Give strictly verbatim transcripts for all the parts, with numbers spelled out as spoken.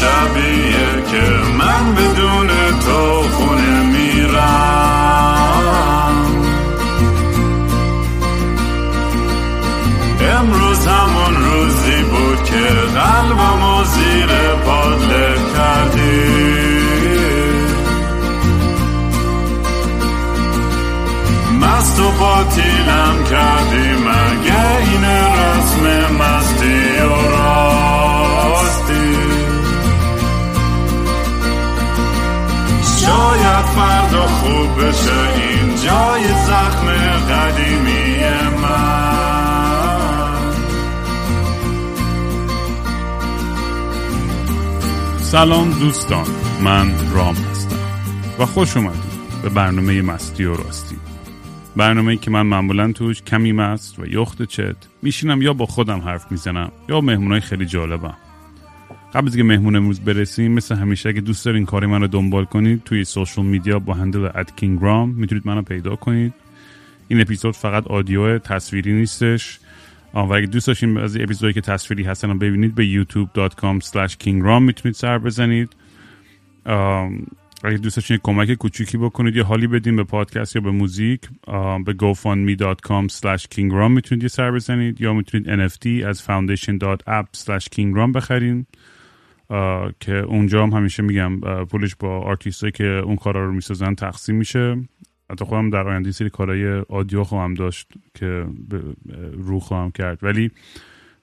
شبیه که من بدون تو خونه میرم، امروز همون روزی بود که قلبمو زیر پات له کردی، مست و باطیلم کردی، مگه این رسم مستی و راستی؟ شاید فردا خوب بشه این جای زخم قدیمی من. سلام دوستان، من رام هستم و خوش اومدید به برنامه مستی و راستی، برنامه‌ای که من معمولاً توش کمی مست و یخت چت میشینم یا با خودم حرف میزنم یا مهمونای خیلی جالبم. قبل از که مهمون امروز برسیم، مثل همیشه اگه دوست دارین کاری من رو دنبال کنید توی سوشال میدیا با هندل ات کینگ رام میتونید منو پیدا کنید. این اپیزود فقط آدیو، تصویری نیستش. و اگه دوست داشتین از اپیزودی که تصویری هستن رو ببینید، به یوتیوب دات کام اسلش کینگ رام میتونید سر بزنید. اگه دوست داشتین کمک کوچیکی بکنید یا حالی بدین به پادکست یا به موزیک، به گو فاند می دات کام اسلش کینگ رام میتونید یه سر بزنید، یا میتونید ان اف تی از فاوندیشن دات اپ اسلش کینگ رام بخرین که اونجا هم همیشه میگم پولش با آرتیستایی که اون کارا رو میسازن تقسیم میشه. حتی خودم در آینده سری کارهای آدیو خواهم داشت که رو خواهم کرد، ولی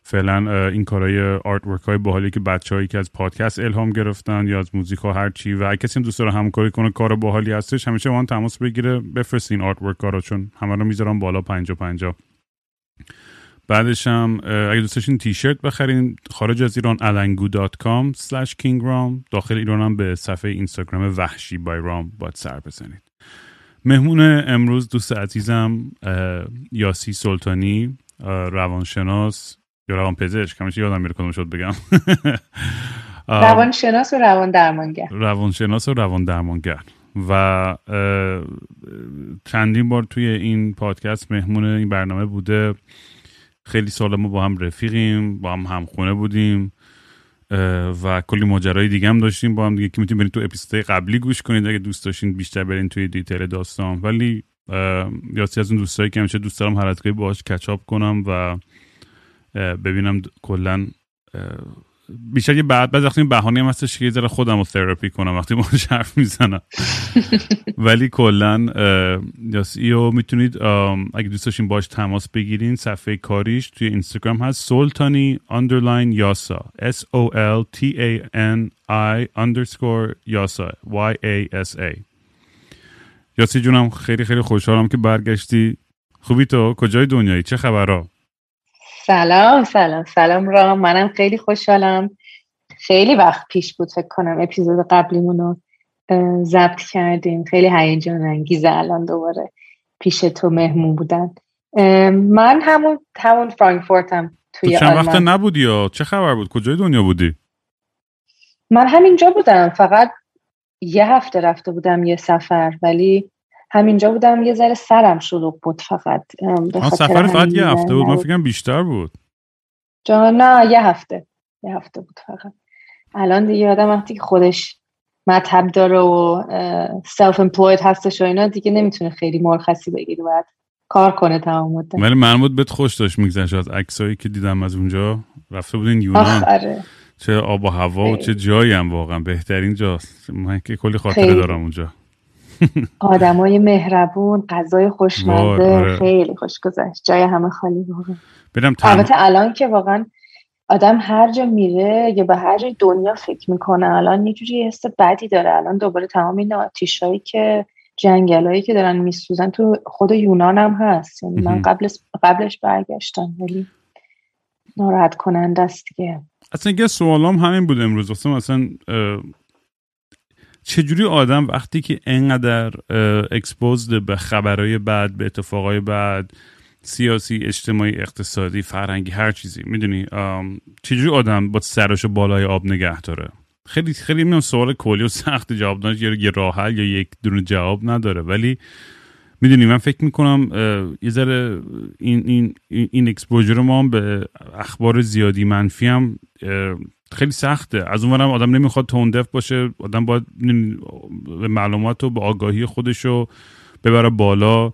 فعلا این کارهای آرت ورک های باحالی که بچه‌هایی که از پادکست الهام گرفتن یا از موزیک ها هر چی، و اگه کسی هم دوست داره همکاری کنه کار باحالی هستش، همیشه با من تماس بگیره، بفرستین آرت ورک ها رو، چون همه رو میذارم بالا پنجاه پنجاه. بعدش هم اگه دوست داشتین تیشرت بخرین، خارج از ایران الانگو دات کام اسلش کینگ رام، داخل ایران هم به صفحه اینستاگرام وحشی بای رام باید سر بزنید. مهمون امروز دوست عزیزم یاسی سلطانی، روانشناس یا روانپزشک، همیشه یادم میره کدوم شد بگم. روانشناس و روان درمانگر. روانشناس و روان درمانگر و چندین بار توی این پادکست مهمون این برنامه بوده. خیلی سال ما با هم رفیقیم، با هم همخونه بودیم و کلی ماجرای دیگه هم داشتیم با هم دیگه که میتونید برید تو اپیزودهای قبلی گوش کنید اگه دوست داشتین بیشتر برین توی دیتیل داستان. ولی یاسی از اون دوستایی که همیشه دوست دارم هر از گاهی باهاش کچاپ کنم و ببینم کلا بیشتر یه بعد بعد وقتی بهانه هستش که یه ذره خودم رو تراپی کنم وقتی باهاش حرف میزنم. ولی کلا یاسی رو میتونید اگه دوست داشتین باهاش تماس بگیرین، صفحه کاریش توی اینستاگرام هست، سلطانی اندرلاین یاسا، S O L T A N I underscore یاسا Y A S A. یاسی جونم، خیلی خیلی خوشحالم که برگشتی. خوبی تو؟ کجای دنیایی؟ چه خبرها؟ سلام سلام سلام رام، منم خیلی خوشحالم. خیلی وقت پیش بود فکر کنم اپیزود قبلیمونو ضبط کردیم. خیلی هیجان انگیزه الان دوباره پیش تو مهمون بودن. من همون همون فرانکفورتم توی آلمان. تو چند وقت نبودی یا چه خبر بود؟ کجای دنیا بودی؟ من همینجا بودم، فقط یه هفته رفته بودم یه سفر، ولی همینجا بودم. یه ذره سرم شلوغ بود فقط. آن سفر فقط یه هفته بود؟ من فکرم بیشتر بود. جا نه، یه هفته یه هفته بود فقط. الان دیگه آدم وقتی که خودش مطب داره و سلف امپلوید هستش و اینا، دیگه نمیتونه خیلی مرخصی بگیره، باید کار کنه تمام مدت. ولی محمود بهت خوش داشت میگذشت از عکسایی که دیدم از اونجا، رفته بودین یونان. آره. چه آب و هوا خیلی. و چه جایی هم، واقعا بهترین جاست. من که کلی خاطره خیلی دارم اونجا. آدمای مهربون، غذای خوشمزه، خیلی خوش گذشت. جای همه خالی بود. البته الان که واقعا آدم هر جا میره یا به هر جای دنیا فکر میکنه، الان یه جوری حس بدی داره. الان دوباره تمام این آتیشایی که جنگلایی که دارن میسوزن تو خود یونان هم هست. یعنی من قبلش قبلش برگشتم، ولی ناراحت کننده است دیگه. اصلا یه سوالام همین بود امروز، اصلا اصلا چجوری آدم وقتی که انقدر اکسپوزد به خبرهای بعد، به اتفاقهای بعد، سیاسی، اجتماعی، اقتصادی، فرهنگی، هر چیزی، میدونی چجوری آدم با سرش بالای آب نگه داره؟ خیلی خیلی میدونم سوال کلی و سخت، جواب دادنش یه راه حل یا یک دونه جواب نداره، ولی میدونی من فکر میکنم یه ذره این این این اکسپوژر ما هم به اخبار زیادی منفی هم خیلی سخته. از اونورم آدم نمیخواد تندف باشه، آدم باید به معلومات و به آگاهی خودشو ببره بالا،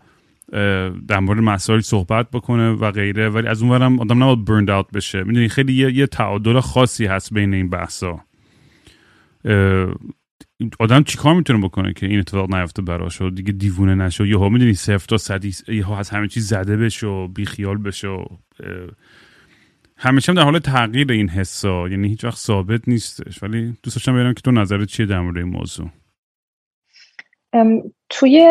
در مورد مسائل صحبت بکنه و غیره، ولی از اونورم آدم نباید برند اوت بشه. میدونی خیلی یه, یه تعادل خاصی هست بین این بحثا. آدم چیکار میتونه بکنه که این اتفاق نیفته براش و دیگه دیوونه نشه، یهو میدونی صفر تا صد یهو از همه چیز زده بشه و بیخیال بشه و همیشه هم در حال تغییر این حسا، یعنی هیچ وقت ثابت نیستش. ولی دوست داشتم بدونم که تو نظرت چیه در مورد این موضوع. توی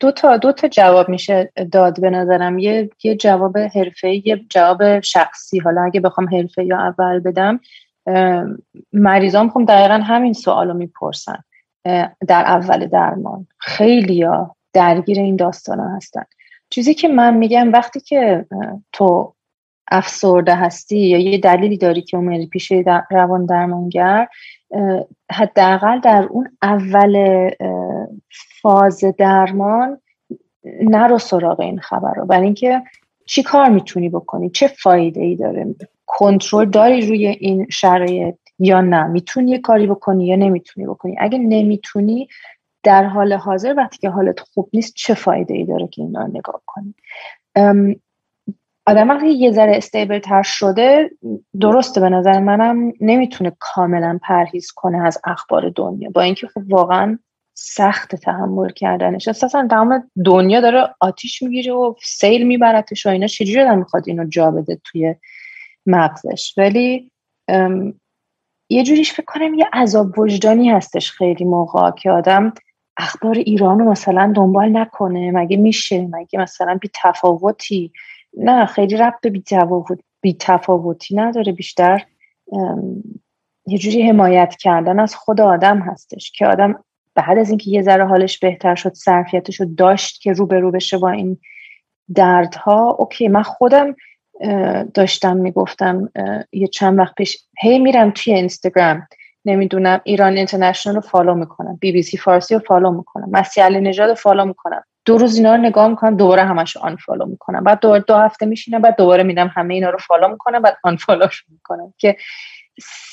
دو تا دو تا جواب میشه داد به نظرم، یه یه جواب حرفه‌ای، یه جواب شخصی. حالا اگه بخوام حرفه‌ای یا اول بدم، مریضام هم دقیقاً همین سوالو میپرسن در اول درمان، خیلیا درگیر این داستانا هستن. چیزی که من میگم وقتی که تو افسرده هستی یا یه دلیلی داری که اومدی پیش روان درمانگر، حداقل در اون اول فاز درمان نرو سراغ این خبر رو، برای اینکه چی کار میتونی بکنی، چه فایده ای داره، کنترل داری روی این شرایط یا نه، میتونی یه کاری بکنی یا نمیتونی بکنی. اگه نمیتونی در حال حاضر وقتی که حالت خوب نیست، چه فایده ای داره که اینا رو نگاه کنی. آدم وقتی یه ذره استیبل تر شده، درسته به نظر منم نمیتونه کاملا پرهیز کنه از اخبار دنیا، با اینکه خب واقعا سخت تحمل کردنش، اساسا تمام دنیا داره آتیش میگیره و سیل میبرتش و اینا، چجوری آدم میخواد اینو جا بده توی مغزش؟ ولی یه جوریش فکر کنم یه عذاب وجدانی هستش خیلی موقع که آدم اخبار ایرانو مثلا دنبال نکنه، مگه میشه، مگه مثلا بی تفاوتی، نه خیلی ربط به بی‌تفاوت بی‌تفاوتی نداره، بیشتر یه جوری حمایت کردن از خود آدم هستش که آدم بعد از اینکه یه ذره حالش بهتر شد، ظرفیتش رو داشت که روبرو بشه با این دردها. اوکی، من خودم داشتم میگفتم یه چند وقت پیش، هی میرم توی اینستاگرام، نمیدونم ایران اینترنشنال رو فالو میکنم، بی بی سی فارسی رو فالو میکنم، مستی علی نژاد رو فالو میکنم، دو روز اینا رو نگاه میکنم، دوباره همش آنفالو میکنم، بعد دو, دو هفته میشینم، بعد دوباره میرم همه اینا رو فالو میکنم، بعد آنفالوش میکنم، که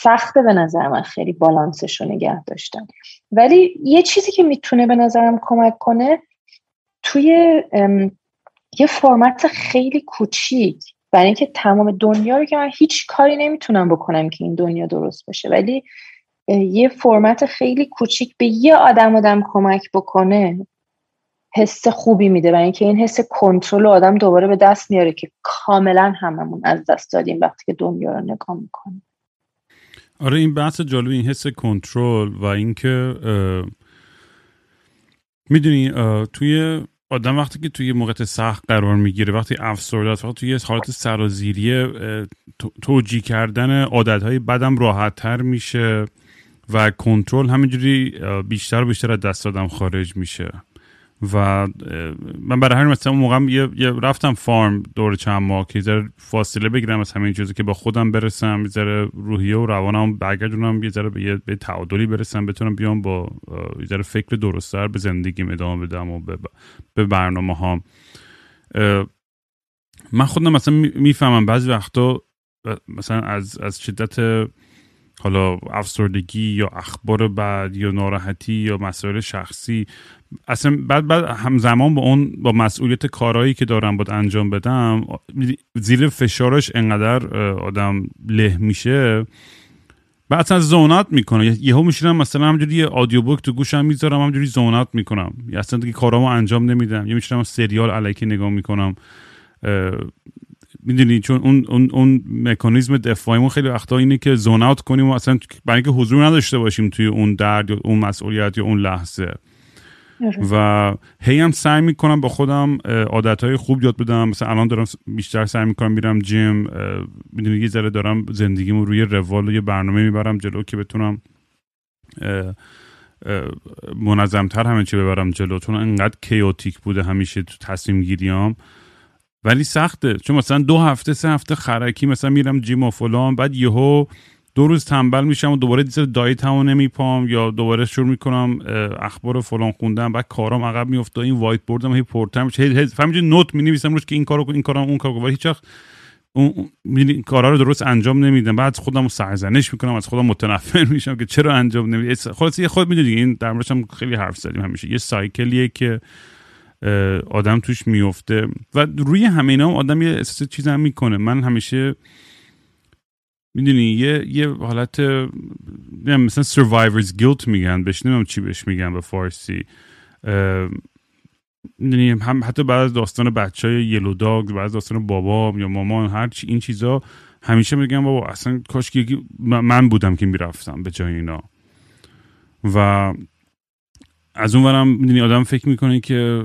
سخته به نظر من خیلی بالانسش رو نگه داشتن. ولی یه چیزی که میتونه به نظرم کمک کنه، توی یه فرمت خیلی کوچیک، برای اینکه تمام دنیا رو که من هیچ کاری نمیتونم بکنم که این دنیا درست بشه، ولی یه فرمت خیلی کوچیک به یه آدم آدم کمک بکنه، حس خوبی میده، برای اینکه این حس کنترل آدم دوباره به دست میاره که کاملا هممون از دست دادیم وقتی که دنیا رو نگاه میکنیم. آره، این بحث جالب، این حس کنترل و اینکه میدونی توی آدم وقتی که توی موقعیت سخت قرار میگیره، وقتی افسرده است، وقتی توی حالت سرازیری، توجیه کردن عادتهای بدم راحت‌تر میشه و کنترل همینجوری بیشتر و بیشتر از دست آدم خارج میشه. و من برای همین مثلا اون موقعم یه, یه رفتم فارم دور چند ماه که ذره فاصله بگیرم از همین چیزا، که با خودم برسم، ذره روحیه و روانم برگردونم، یه ذره به به تعادلی برسم، بتونم بیام با یه ذره فکر درست‌تر به زندگیم ادامه بدم و به, به برنامه‌هام. من خودم مثلا میفهمم بعضی وقتا مثلا از از شدت حالا افسردگی یا اخبار بعد یا ناراحتی یا مسائل شخصی، اصلا بعد بعد همزمان با اون با مسئولیت کارهایی که دارم باید انجام بدم، زیر فشارش انقدر آدم له میشه و اصلا زونات میکنه. یهو میشینم مثلا همجوری یه آدیو بوک تو گوشم میذارم، همجوری زونات میکنم، اصلا دیگه کارامو انجام نمیدم، یا میشینم سریال علیکی نگاه میکنم. میدونی چون اون اون اون مکانیزم دفاعیمون خیلی وقتا اینه که زون اوت کنیم و اصلا برای اینکه حضور نداشته باشیم توی اون درد یا اون مسئولیت یا اون لحظه. و هی هم سعی میکنم با خودم عادتهای خوب یاد بدم، مثلا الان دارم بیشتر سعی میکنم میرم جیم، میدونی یه ذره دارم زندگیمو روی روال و یه برنامه میبرم جلو که بتونم منظمتر همه چی ببرم جلو، چون انقدر کیوتیک بوده همیشه تو تصمیم گیریام. ولی سخته، چون مثلا دو هفته سه هفته خرکی مثلا میرم جیم و فلان، بعد یهو دو روز تنبل میشم و دوباره دیسه دایتمو نمیپام یا دوباره شروع میکنم اخبار فلان خوندم، بعد کارام عقب میافته، این وایت بوردم هی پورتم فهمیدی نوت مینویسم روش که این کارو این کارام اون کارو، ولی هیچ وقت اون کارا رو درست انجام نمیدم. بعد خودمو سرزنش میکنم، از خودم متنفر میشم که چرا انجام نمیدم. خلاص خود میدونی این در موردش هم خیلی حرف زدیم، همیشه یه سایکلیه که آدم توش میفته و روی همه اینا آدم یه احساس چیزی هم میکنه. من همیشه میدونی یه یه حالت مثلا survivor's guilt میگن بهش، نمیدونم چی بهش میگن به فارسی، میدونی هم حتی بعد از داستان بچهای یلو داگ، بعد از داستان بابا یا مامان، هر چی این چیزا همیشه میگم بابا اصلا کاش که من بودم که میرفتم به جای اینا. و از اون ورم میدونی آدم فکر میکنه که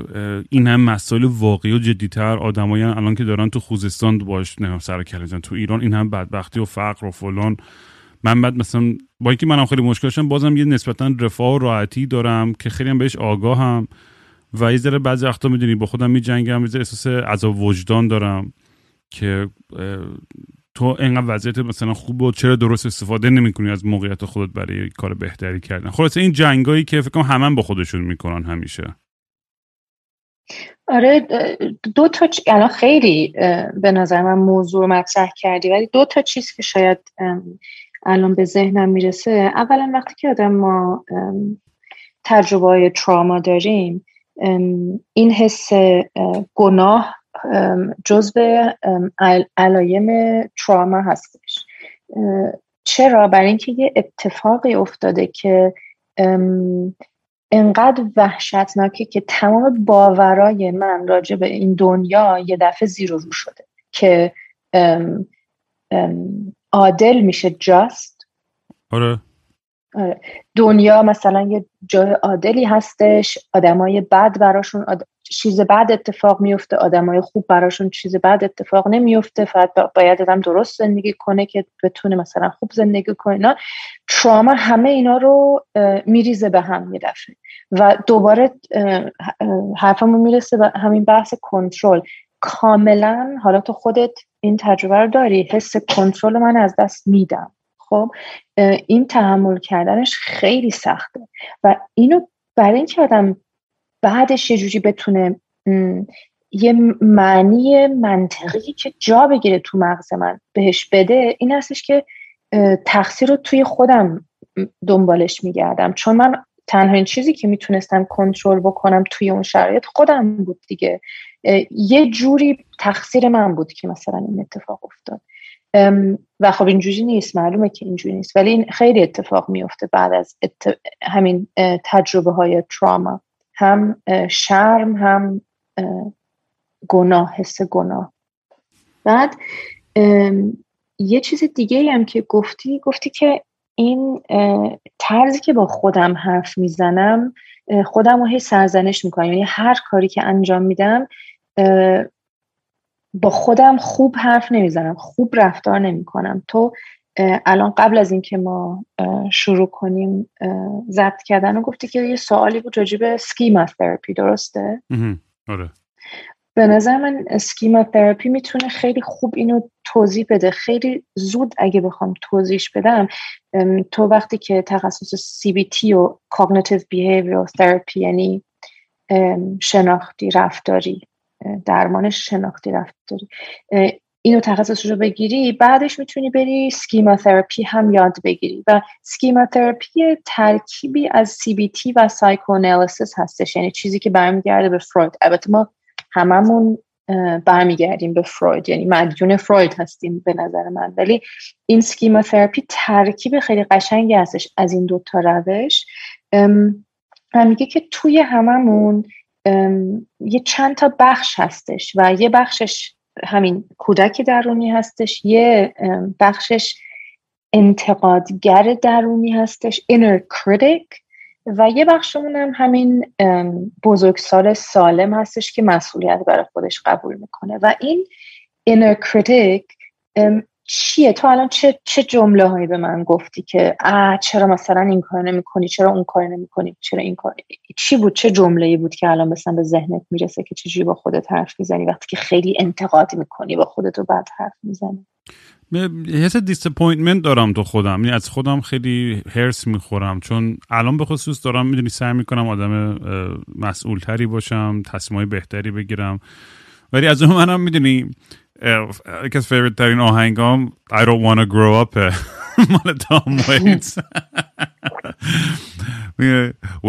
این هم مسائل واقعی و جدیتر، آدم هایی الان که دارن تو خوزستان باش نمیم سر کلیزن، تو ایران این هم بدبختی و فقر و فلان. من بعد مثلا با اینکه منم خیلی مشکل داشتم، بازم یه نسبتا رفاه و راحتی دارم که خیلی هم بهش آگاهم و یه ذره بعضی وقتا میدونی با خودم میجنگم، یه ذره احساس عذاب وجدان دارم که تو اینقدر وضعیت مثلا خوب بود چرا درست استفاده نمی‌کنی از موقعیت خودت برای کار بهتری کردن. خلاص این جنگایی که فکر کنم همون با خودشون میکنن همیشه. آره دو تا چ... الان خیلی به نظر من موضوع مطرح کردی، ولی دو تا چیز که شاید الان به ذهنم میرسه. اولا وقتی که آدم ما تجربه تروما داریم، این حس گناه جزء علایم تراما هستش. چرا؟ برای اینکه یه اتفاقی افتاده که انقدر وحشتناکه که تمام باورای من راجع به این دنیا یه دفعه زیر و رو شده که عادل میشه جاست. آره دنیا مثلا یه جای عادلی هستش، آدمای بد براشون آد... چیز بد اتفاق میفته، آدمای خوب براشون چیز بد اتفاق نمیفته، فقط باید آدم درست زندگی کنه که بتونه مثلا خوب زندگی کنه. اینا تراما همه اینا رو میریزه به هم یه دفعه و دوباره حرفمون میرسه به همین بحث کنترل. کاملا حالا تو خودت این تجربه رو داری، حس کنترل من از دست میدم. خب این تحمل کردنش خیلی سخته و اینو برای اینکه آدم بعدش یه جوری بتونه یه معنی منطقی که جا بگیره تو مغز من بهش بده، این هستش که تقصیر رو توی خودم دنبالش میگردم، چون من تنها این چیزی که میتونستم کنترل بکنم توی اون شرایط خودم بود دیگه، یه جوری تقصیر من بود که مثلا این اتفاق افتاد. و خب اینجوری نیست، معلومه که اینجوری نیست، ولی این خیلی اتفاق میفته بعد از ات... همین تجربه های تراما، هم شرم هم گناه، حس گناه. بعد یه چیز دیگه هم که گفتی گفتی که این طرزی که با خودم حرف میزنم، خودم رو هی سرزنش میکنم، یعنی هر کاری که انجام میدم با خودم خوب حرف نمیزنم، خوب رفتار نمیکنم. تو الان قبل از این که ما شروع کنیم ضبط کردن و گفتی که یه سوالی بود راجع به اسکیما تراپی، درسته؟ آره. به نظر من اسکیما تراپی میتونه خیلی خوب اینو توضیح بده. خیلی زود اگه بخوام توضیحش بدم، تو وقتی که تخصص سی بی تی و Cognitive Behavior Therapy، یعنی شناختی رفتاری، درمانش شناختی رفتاری، اینو تخصصش رو بگیری، بعدش میتونی بری اسکیما تراپی هم یاد بگیری و اسکیما تراپی ترکیبی از سی بی تی و سایکوآنالیسیس هستش، یعنی چیزی که برمیگرده به فروید. البته ما هممون برمیگردیم به فروید، یعنی مدیون فروید هستیم به نظر من، ولی این اسکیما تراپی ترکیب خیلی قشنگی هستش از این دو تا روش و میگه که توی هممون یه چند تا بخش هستش و یه بخشش همین کودک درونی هستش، یه بخشش انتقادگر درونی هستش inner critic و یه بخشمون هم همین بزرگسال سالم هستش که مسئولیت برای خودش قبول میکنه. و این inner critic چیه؟ تو الان چه چه جمله هایی به من گفتی که آ چرا مثلا این کار نمی کنی، چرا اون کار نمی کنی، چرا این کار، چی بود، چه جمله‌ای بود که الان مثلا به ذهنت میرسه که چجوری با خودت حرف میزنی وقتی که خیلی انتقاد میکنی با خودت و بعد حرف میزنی؟ حس دیسپوینتمنت دارم تو خودم، یعنی از خودم خیلی هرس میخورم، چون الان به خصوص دارم میدونی سعی میکنم آدم مسئولتری باشم، تصمیمای بهتری بگیرم، ولی از اون منم میدونی یکی از فیوریت ترین آهنگام I don't want to grow up مال تام ویتس.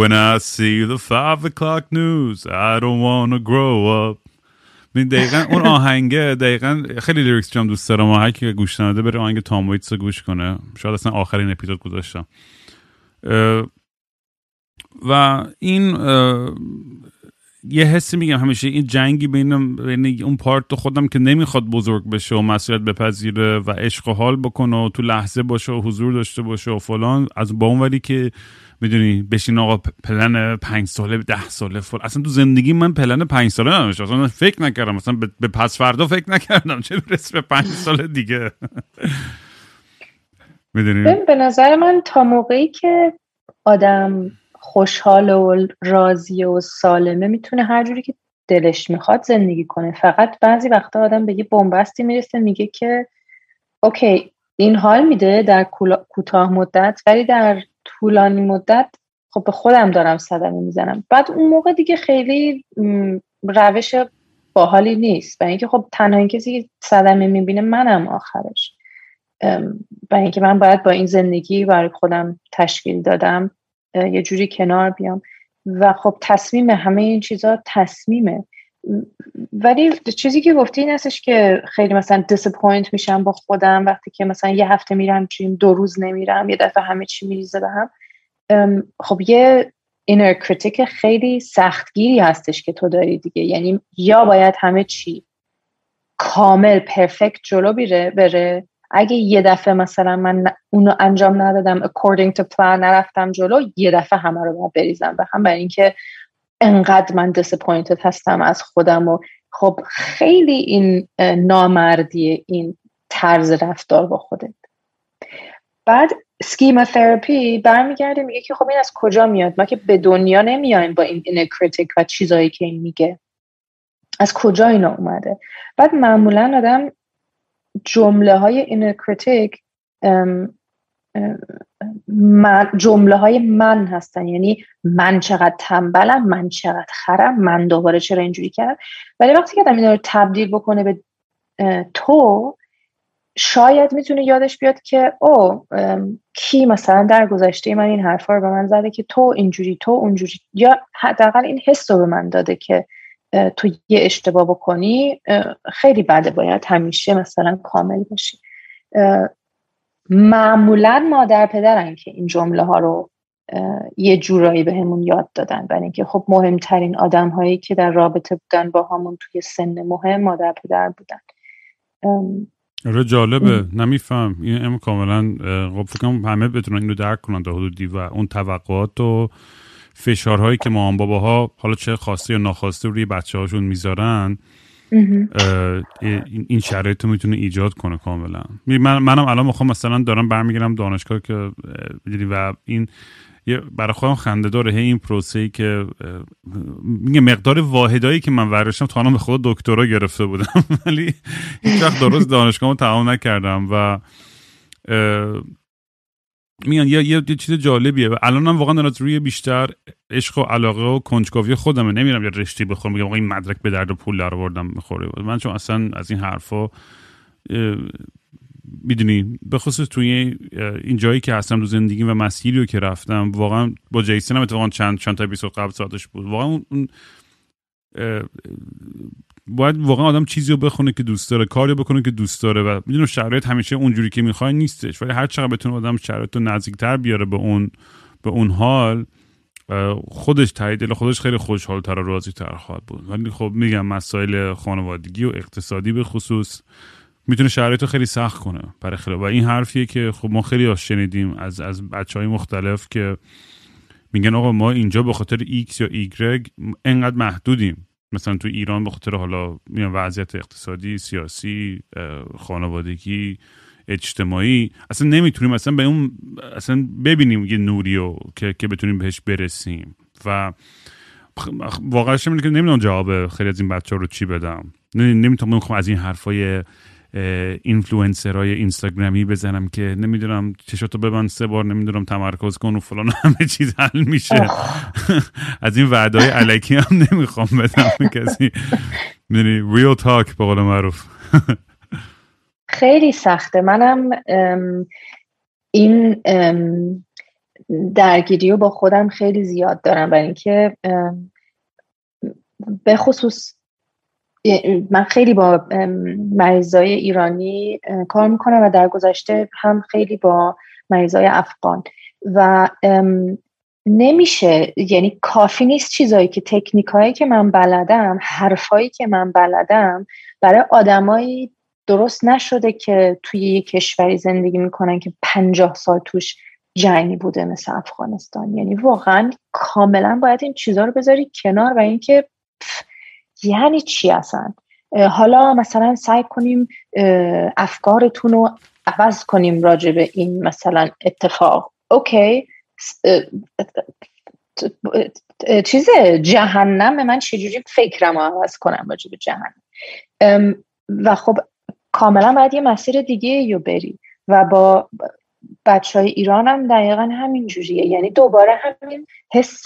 When I see the five o'clock news I don't want to grow up. دقیقا اون آهنگه، دقیقا خیلی لیریکس جام دوست دارم، هر کی گوش نده بره آهنگ تام ویتس رو گوش کنه، شاید اصلا آخرین اپیزود گذاشتم. و این یه حسی میگم همیشه، این جنگی بین بین اون پارت خودم که نمیخواد بزرگ بشه و مسئولیت بپذیره و عشق و حال بکنه و تو لحظه باشه و حضور داشته باشه و فلان، از با اون ولی که میدونی بشین آقا پلن پنج ساله ده ساله فلان، اصلا تو زندگی من پلن پنج ساله نداشتم، اصلا فکر نکردم، اصلا به پس فردا فکر نکردم، چه برسه به پنج سال دیگه. میدونی به نظر من تا موقعی که آدم خوشحال و راضی و سالمه میتونه هر جوری که دلش میخواد زندگی کنه، فقط بعضی وقتا آدم به یه بنبستی میرسه، میگه که اوکی این حال میده در کوتاه مدت، ولی در طولانی مدت خب به خودم دارم صدمه میزنم، بعد اون موقع دیگه خیلی روش باحالی نیست، برای اینکه خب تنها کسی که صدمه میبینه منم آخرش، برای اینکه من باید با این زندگی برای خودم تشکیل دادم یه جوری کنار بیام و خب تصمیم، همه این چیزا تصمیمه. ولی چیزی که گفتی این هستش که خیلی مثلا disappoint میشم با خودم وقتی که مثلا یه هفته میرم جیم، دو روز نمیرم، یه دفعه همه چی میریزه به هم. خب یه inner critic خیلی سختگیری هستش که تو داری دیگه، یعنی یا باید همه چی کامل پرفکت جلو بیره بره، اگه یه دفعه مثلا من اونو انجام ندادم according to plan نرفتم جلو، یه دفعه همه رو باید بریزم به هم، برای اینکه انقدر من disappointed هستم از خودم. و خب خیلی این نامردیه این طرز رفتار با خودت. بعد schema therapy برمیگرده میگه که خب این از کجا میاد؟ ما که به دنیا نمیایم با این inner critic و چیزایی که این میگه، از کجا اینا اومده؟ بعد معمولا آدم جمله های inner critic جمله های من هستن، یعنی من چقدر تنبلم، من چقدر خرم، من دوباره چرا اینجوری کردم. ولی وقتی که آدم اینا رو تبدیل بکنه به تو، شاید میتونه یادش بیاد که او کی مثلا در گذشته من این حرفا رو به من زده که تو اینجوری تو اونجوری، یا حداقل این حس رو به من داده که تو یه اشتباه بکنی خیلی بده، باید همیشه مثلا کامل باشی. معمولا مادر پدرن که این جمله ها رو یه جورایی به همون یاد دادن، برای اینکه خب مهمترین آدم هایی که در رابطه بودن با همون توی سن مهم مادر پدر بودن. آره جالبه، نمیفهم این ام کاملا. خب فکر کنم همه بتونن اینو درک کنن تا حدودی، و اون توقعات و فشارهایی که مامان باباها حالا چه خواسته یا ناخواسته روی بچه‌هاشون میذارن، این شرایط رو میتونه ایجاد کنه کاملا. من منم الان میخوام مثلا دارم برمیگردم دانشگاه که و این برای خودم خنده داره، این پروسه‌ای که میگه مقدار واحدایی که من ورشتم تا الان به خود دکترا گرفته بودم ولی هیچ وقت درست دانشگاهمو تمام نکردم. و میان یه یه چیز جالبیه، الانم واقعا دارم روی بیشتر عشق و علاقه و کنجکاوی خودمه، نمیرم یه رشته بخونم میگم آقا این مدرک به درد پول در آوردم میخوره، من چون اصلا از این حرفا میدونی، به خصوص توی این جایی که هستم تو زندگی و مسیری رو که رفتم، واقعا با جیسون هم اتفاقا چند چند تا اپیزود قبل صحبتش بود، واقعا اون باید واقعا آدم چیزی رو بخونه که دوست داره، کاری بکنه که دوست داره، و میدونم شرایط همیشه اونجوری که میخوای نیستش، ولی هر چقدر بتونه آدم شرایط رو نزدیکتر بیاره به اون به اون حال، خودش تایید دل خودش خیلی خوشحال‌تر و راضی‌تر خواهد بود. ولی خب میگم مسائل خانوادگی و اقتصادی به خصوص میتونه شرایط رو خیلی سخت کنه برای خیلی. و این حرفیه که خب ما خیلی شنیدیم از از بچهای مختلف که میگن آقا ما اینجا به خاطر ایکس یا ایگرگ انقدر محدودیم، مثلا تو ایران به خاطر حالا میگم وضعیت اقتصادی، سیاسی، خانوادگی، اجتماعی، اصلا نمیتونیم اصلا به اون اصلا ببینیم یه نوریو که که بتونیم بهش برسیم. و واقعا شمیل که نمیدونم جواب خیلی از این بچه‌ها رو چی بدم، نمیتونم از این حرفای اینفلوئنسرای اینستاگرامی بزنم که نمیدونم چشاتو ببند سه بار، نمیدونم تمرکز کن و فلان، همه چیز حل میشه. از این وعده‌های الکی هم نمیخوام بدم کسی. یعنی ریل تاک به قول معروف. خیلی سخته. منم این درگیریو با خودم خیلی زیاد دارم، برای اینکه به خصوص من خیلی با مریضای ایرانی کار میکنم و در گذشته هم خیلی با مریضای افغان، و نمیشه، یعنی کافی نیست چیزایی که تکنیکایی که من بلدم، حرفایی که من بلدم برای آدمایی درست نشده که توی یه کشوری زندگی میکنن که پنجاه سال توش جنگی بوده مثل افغانستان. یعنی واقعا کاملا باید این چیزا رو بذاری کنار و اینکه یعنی چی اصلا. حالا مثلا سعی کنیم افکارتون رو عوض کنیم راجع به این مثلا اتفاق. اوکی، چیزه جهنم، من چجوری فکرم رو عوض کنم راجع به جهنم؟ و خب کاملا باید یه مسیر دیگه یو بری. و با بچه های ایران هم دقیقا همین جوریه، یعنی دوباره همین حس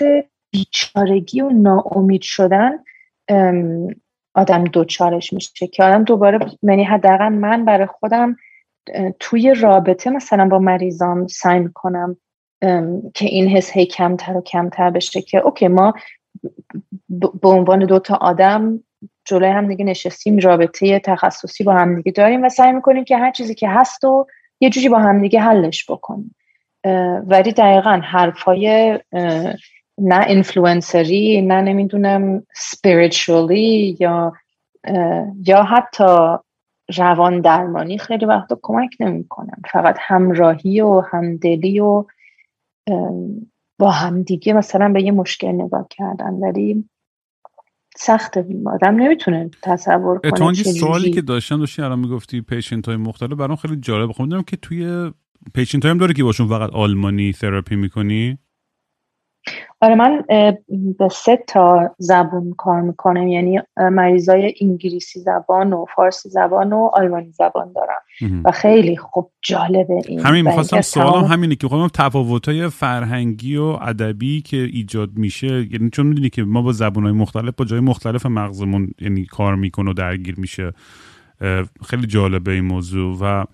بیچارگی و ناامید شدن آدم دوچارش میشه که آدم دوباره، یعنی حداقل من برای خودم توی رابطه مثلا با مریضام سعی میکنم که این حس هی کمتر و کمتر بشه که اوکی ما به عنوان دوتا آدم جلوی هم دیگه نشستیم، رابطه تخصصی با هم دیگه داریم و سعی میکنیم که هر چیزی که هست و یه جوری با هم دیگه حلش بکنیم. ولی دقیقاً حرفای نه اینفلوئنسری، نه نمیدونم اسپریچوالی یا یا حتی روان درمانی خیلی وقتا کمک نمیکنه. فقط همراهی و همدلی و با همدیگه مثلا به یه مشکل نگاه کردن. ولی سخته، آدم نمیتونه تصور کنه. تو این سوالی که داشتن داشتی الان میگفتی پیشنت های مختلف، برام خیلی جالب. خب میدونم که توی پیشنت های هم داره که باشون فقط آلمانی تراپی میکنی؟ آره، من به سه تا زبان کار میکنم، یعنی مریضای انگلیسی زبان و فارسی زبان و آلمانی زبان دارم امه. و خیلی خوب جالبه این. همین می‌خواستم سوالم همینه که می‌خوام تفاوت‌های فرهنگی و ادبی که ایجاد میشه، یعنی چون میدونی که ما با زبان‌های مختلف با جای مختلف مغزمون یعنی کار میکنه و درگیر میشه، خیلی جالبه این موضوع. و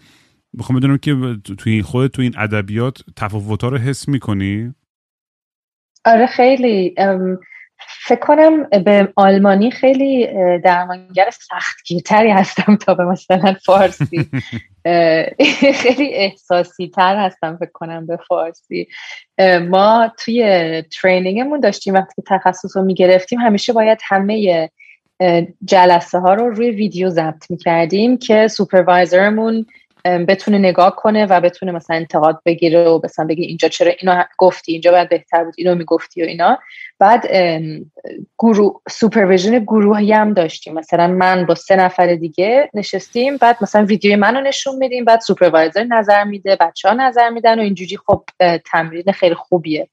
می‌خوام بدونم که توی خودت تو این ادبیات تفاوت‌ها رو حس می‌کنی؟ آره خیلی. فکر کنم به آلمانی خیلی درمانگر سختگیرتری هستم تا به مثلا فارسی. خیلی احساسی تر هستم فکر کنم به فارسی. ما توی ترینینگمون داشتیم وقتی تخصص رو میگرفتیم همیشه باید همه جلسه ها رو روی ویدیو ضبط میکردیم که سوپروایزرمون بتونه نگاه کنه و بتونه مثلا انتقاد بگیره و مثلا بگه اینجا چرا اینو گفتی، اینجا باید بهتر بود، اینو میگفتی و اینا. بعد گروه سوپرویژن گروهی هم داشتیم، مثلا من با سه نفر دیگه نشستیم، بعد مثلا ویدیوی منو نشون میدیم، بعد سوپروایزر نظر میده، بچه‌ها نظر میدن و اینجوری. خب تمرین خیلی خوبیه.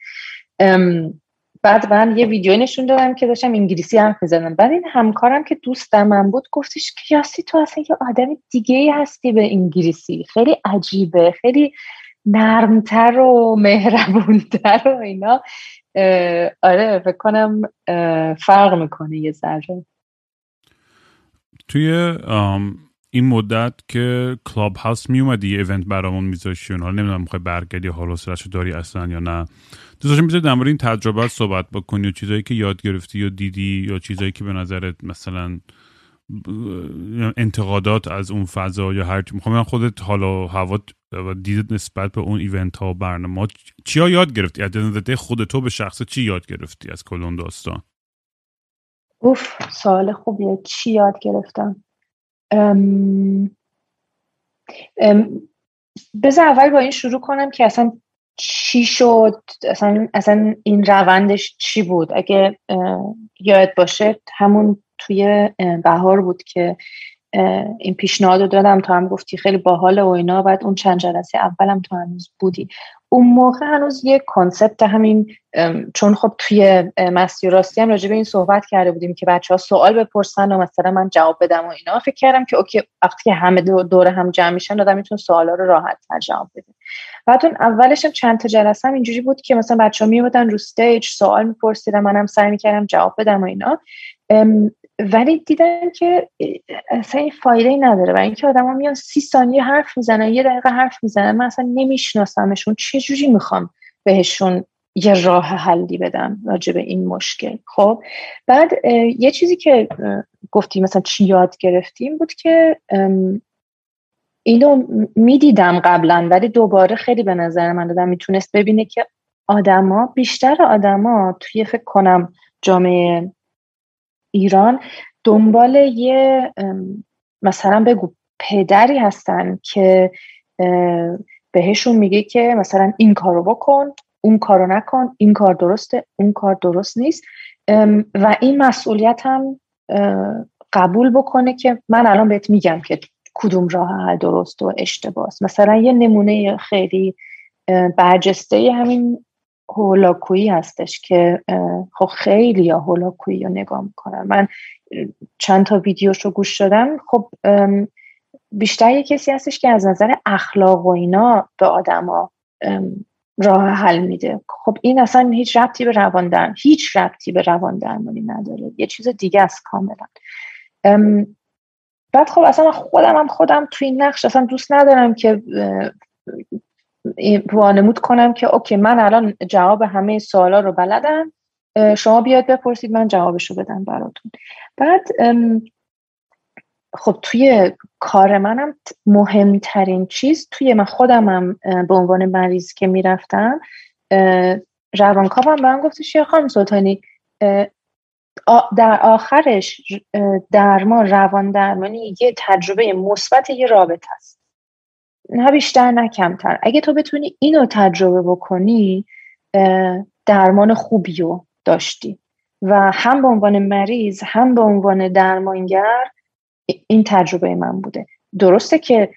بعد من یه ویدیو نشون دادم که داشتم انگلیسی حرف می‌زدم، بعد این همکارم که دوست من بود گفتش که یاسی تو اصلا یه آدم دیگه‌ای هستی به انگلیسی، خیلی عجیبه، خیلی نرمتر و مهربونتر و اینا. آره فکر کنم فرق میکنه یه ذره. توی این مدت که کلاب هاوس می اومدی ایونت برامون میذاشتی، حالا نمیدونم میخوای برگردی، حالا سرشو داری اصلا یا نه، دوستاش میذاری در مورد این تجربه صحبت بکنی و چیزایی که یاد گرفتی یا دیدی یا چیزایی که به نظرت مثلا انتقادات از اون فضا یا هر چی. میخوام خودت حالا هوا دیدت نسبت به اون ایونت ها و برنامه چیا یاد گرفتی؟ از نظر خودت به شخص چی یاد گرفتی از کل اون داستان؟ اوف، سوال خوبیه. چی یاد گرفتم؟ ام ام بذار اول با این شروع کنم که اصلا چی شد، اصلا اصلا این روندش چی بود. اگه یاد باشه همون توی بهار بود که این پیشنهاد رو دادم، تو هم گفتی خیلی باحاله و اینا، بعد اون چند جلسه اولم تو هنوز بودی. اون موقع هنوز یه کانسپت همین، چون خب توی مستی و راستی هم راجع به این صحبت کرده بودیم که بچه‌ها سوال بپرسن و مثلا من جواب بدم و اینا، فکر کردم که اوکی وقتی که همه دوره هم جمع میشن آدم میتونه سوالا رو راحت تر جواب بده. بعد اون اولش هم چند تا جلسه هم اینجوری بود که مثلا بچه‌ها میومدن رو استیج سوال میپرسیدن، منم سعی میکردم جواب بدم و اینا، ولی دیدن که اصلا این فایده‌ای نداره و اینکه آدم‌ها میان سی ثانیه حرف میزنن، یه دقیقه حرف میزنن، من اصلا نمیشناسمشون، چه جوری میخوام بهشون یه راه حلی بدم راجع به این مشکل. خب بعد یه چیزی که گفتیم مثلا چی یاد گرفتیم بود که اینو میدیدم قبلا ولی دوباره خیلی به نظر من دادم میتونست ببینه که آدما، بیشتر آدما توی فکر کنم جامعه ایران دنبال یه مثلا بگو پدری هستن که بهشون میگه که مثلا این کارو بکن، اون کارو نکن، این کار درسته، اون کار درست نیست، و این مسئولیت هم قبول بکنه که من الان بهت میگم که کدوم راه درست و اشتباه است. مثلا یه نمونه خیلی برجسته همین هولاکویی هستش که خب خیلی ها هولاکویی رو نگاه میکنن. من چند تا ویدیوش رو گوش دادم، خب بیشتر یه کسی هستش که از نظر اخلاق و اینا به آدم ها راه حل میده. خب این اصلا هیچ ربطی به روان درمانی هیچ ربطی به روان درمانی نداره، یه چیز دیگه است کاملا. بعد خب اصلا خودم هم خودم توی نقش اصلا دوست ندارم که وانمود کنم که اوکی من الان جواب همه سوالا رو بلدم، شما بیاد بپرسید من جوابشو بدم براتون. بعد خب توی کار منم مهمترین چیز توی من خودمم به عنوان مریض که میرفتم روانکاوم به من گفتش یه خانم سلطانی در آخرش درمان روان درمانی یه تجربه مثبت یه رابطه است، نه بیشتر نه کمتر. اگه تو بتونی اینو تجربه بکنی درمان خوبی رو داشتی و هم به عنوان مریض هم به عنوان درمانگر این تجربه من بوده. درسته که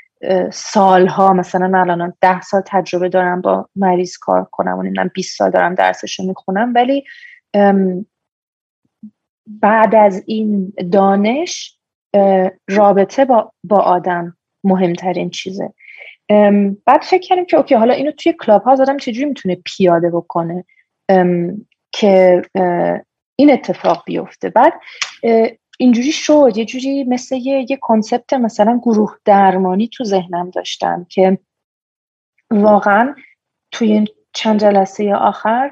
سالها مثلا الان ده سال تجربه دارم با مریض کار کنم و نمیدونم بیست سال دارم درسشو میخونم، ولی بعد از این دانش رابطه با, با آدم مهمترین چیزه. بعد فکر کردیم که اوکی حالا اینو توی کلاب هاوس آدم چجوری میتونه پیاده بکنه که این اتفاق بیفته. بعد اینجوری شد یه جوری مثل یه, یه کانسپت مثلا گروه درمانی تو ذهنم داشتم که واقعا توی این چند جلسه آخر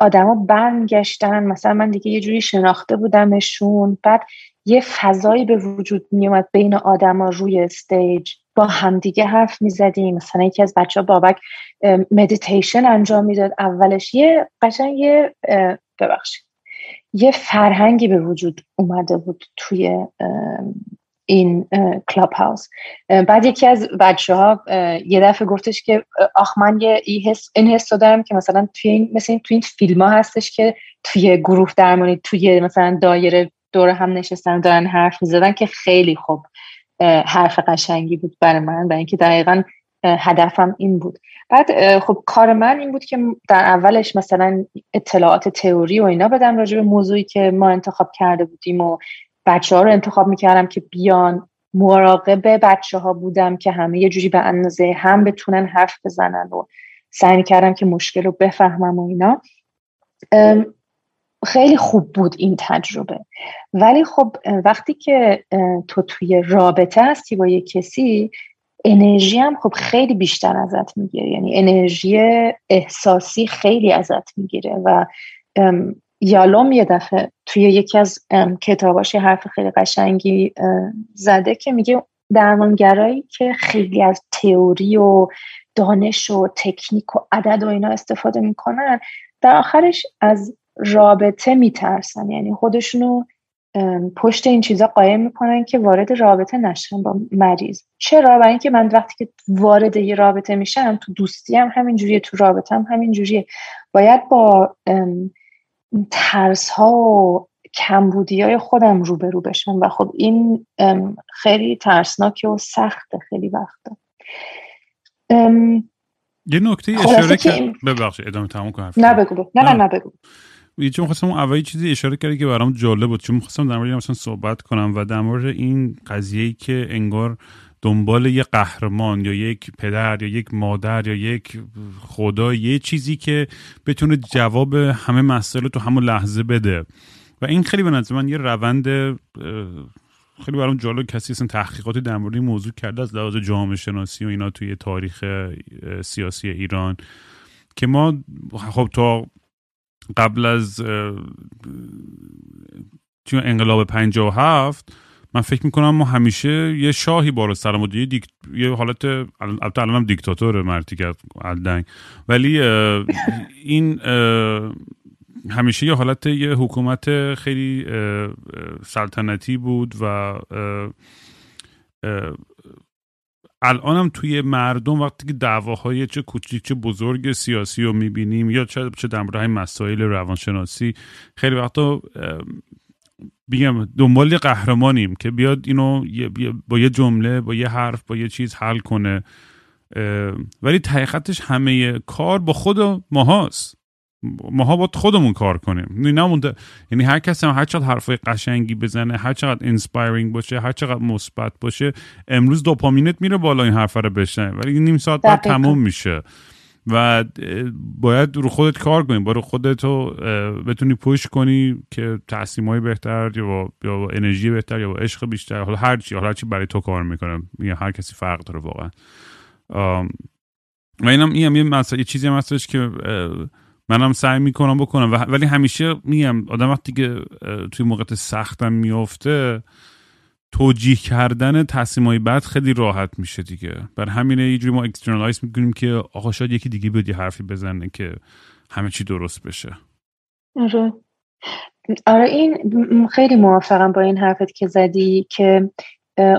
آدما برمیگشتن، مثلا من دیگه یه جوری شناخته بودمشون، بعد یه فضایی به وجود میومد بین آدما روی استیج، با همدیگه حرف میزدیم. مثلا یکی از بچه ها بابک مدیتیشن انجام میداد اولش، یه قشنگ یه ببخشید یه فرهنگی به وجود اومده بود توی این کلاب هاوس. بعد یکی از بچه ها یه دفعه گفتش که آخ من یه ای حس، این حس دارم که مثلا توی این مثلا توی این فیلم ها هستش که توی گروه درمانی توی مثلا دایره دور هم نشستن دارن حرف میزدن، که خیلی خوب حرف قشنگی بود برای من، برای اینکه دقیقاً هدفم این بود. بعد خب کار من این بود که در اولش مثلا اطلاعات تئوری و اینا بدم راجع به موضوعی که ما انتخاب کرده بودیم و بچه‌ها رو انتخاب میکردم که بیان، مراقب بچه‌ها بودم که همه یه جوری به اندازه هم بتونن حرف بزنن و سعی می‌کردم که مشکل رو بفهمم و اینا. خیلی خوب بود این تجربه، ولی خب وقتی که تو توی رابطه هستی با یه کسی انرژی هم خب خیلی بیشتر ازت میگیره، یعنی انرژی احساسی خیلی ازت میگیره. و یالوم یه دفعه توی یکی از کتاباش حرف خیلی قشنگی زده که میگه درمانگرایی که خیلی از تئوری و دانش و تکنیک و عدد و اینا استفاده میکنن در آخرش از رابطه میترسن، یعنی خودشونو پشت این چیزا قایم میکنن که وارد رابطه نشن با مریض. چرا؟ برای اینکه من وقتی که وارد یه رابطه میشم، تو دوستی هم همین جوریه، تو رابطه هم همین جوریه، باید با ترس ها و کمبودیای خودم روبرو بشم و خب این خیلی ترسناکه و سخته خیلی وقتا. یه نکته اشاره کرد، ببخشید ادامه تموم کن. نه بگو نه نه نه بگو. چون خواستم اون اولی چیزی اشاره کردی که برام جالب بود، چون خواستم در موردش مثلا صحبت کنم و در مورد این قضیه‌ای که انگار دنبال یه قهرمان یا یک پدر یا یک مادر یا یک خدا، یه چیزی که بتونه جواب همه مسائل تو همون لحظه بده، و این خیلی به نظر من یه روند خیلی برام جالب، کسی اصلا تحقیقاتی در مورد این موضوع کرده از لحاظ جامعه شناسی و اینا توی تاریخ سیاسی ایران، که ما خب تا قبل از چون انقلاب پنجاه و هفت من فکر میکنم ما همیشه یه شاهی بالا سرمون بود، یه, دیک... یه حالت البته الانم دیکتاتور مرتی که الدنگ، ولی این همیشه یه حالت یه حکومت خیلی سلطنتی بود و الانم توی مردم وقتی که دعواهای چه کوچیک چه بزرگ سیاسی رو میبینیم یا چه چه در مورد مسائل روانشناسی، خیلی وقتا بگم دنبال قهرمانیم که بیاد اینو با یه جمله با یه حرف با یه چیز حل کنه، ولی حقیقتش همه کار با خود ماهاست، ماها باید خودمون کار کنیم. نمونده یعنی هر کسی هم هر چقدر حرفای قشنگی بزنه، هر چقدر اینسپایرینگ باشه، هر چقدر مثبت باشه، امروز دوپامینت میره بالا این حرفا رو بشنوی، ولی این نیم ساعت بعد تموم میشه و باید رو خودت کار کنی، باید رو خودت رو بتونی پوش کنی که تصمیمای بهتر یا با, یا با انرژی بهتر یا با عشق بیشتر، حالا هر چی حالا هر چی برای تو کار میکنه، یا هر کسی فرق داره واقعا. و اینم این هم یه مسئله چیزی هم هستش که منم سعی میکنم بکنم، ولی همیشه میگم آدم وقتی که توی موقعیت سختم میفته توجیه کردن تصمیمای بعد خیلی راحت میشه دیگه، بر همینه یه جوری ما اکسترنالایز میکنیم که آقا شاید یکی دیگه بیاد یه حرفی بزنه که همه چی درست بشه. آره آره این خیلی موافقم با این حرفت که زدی که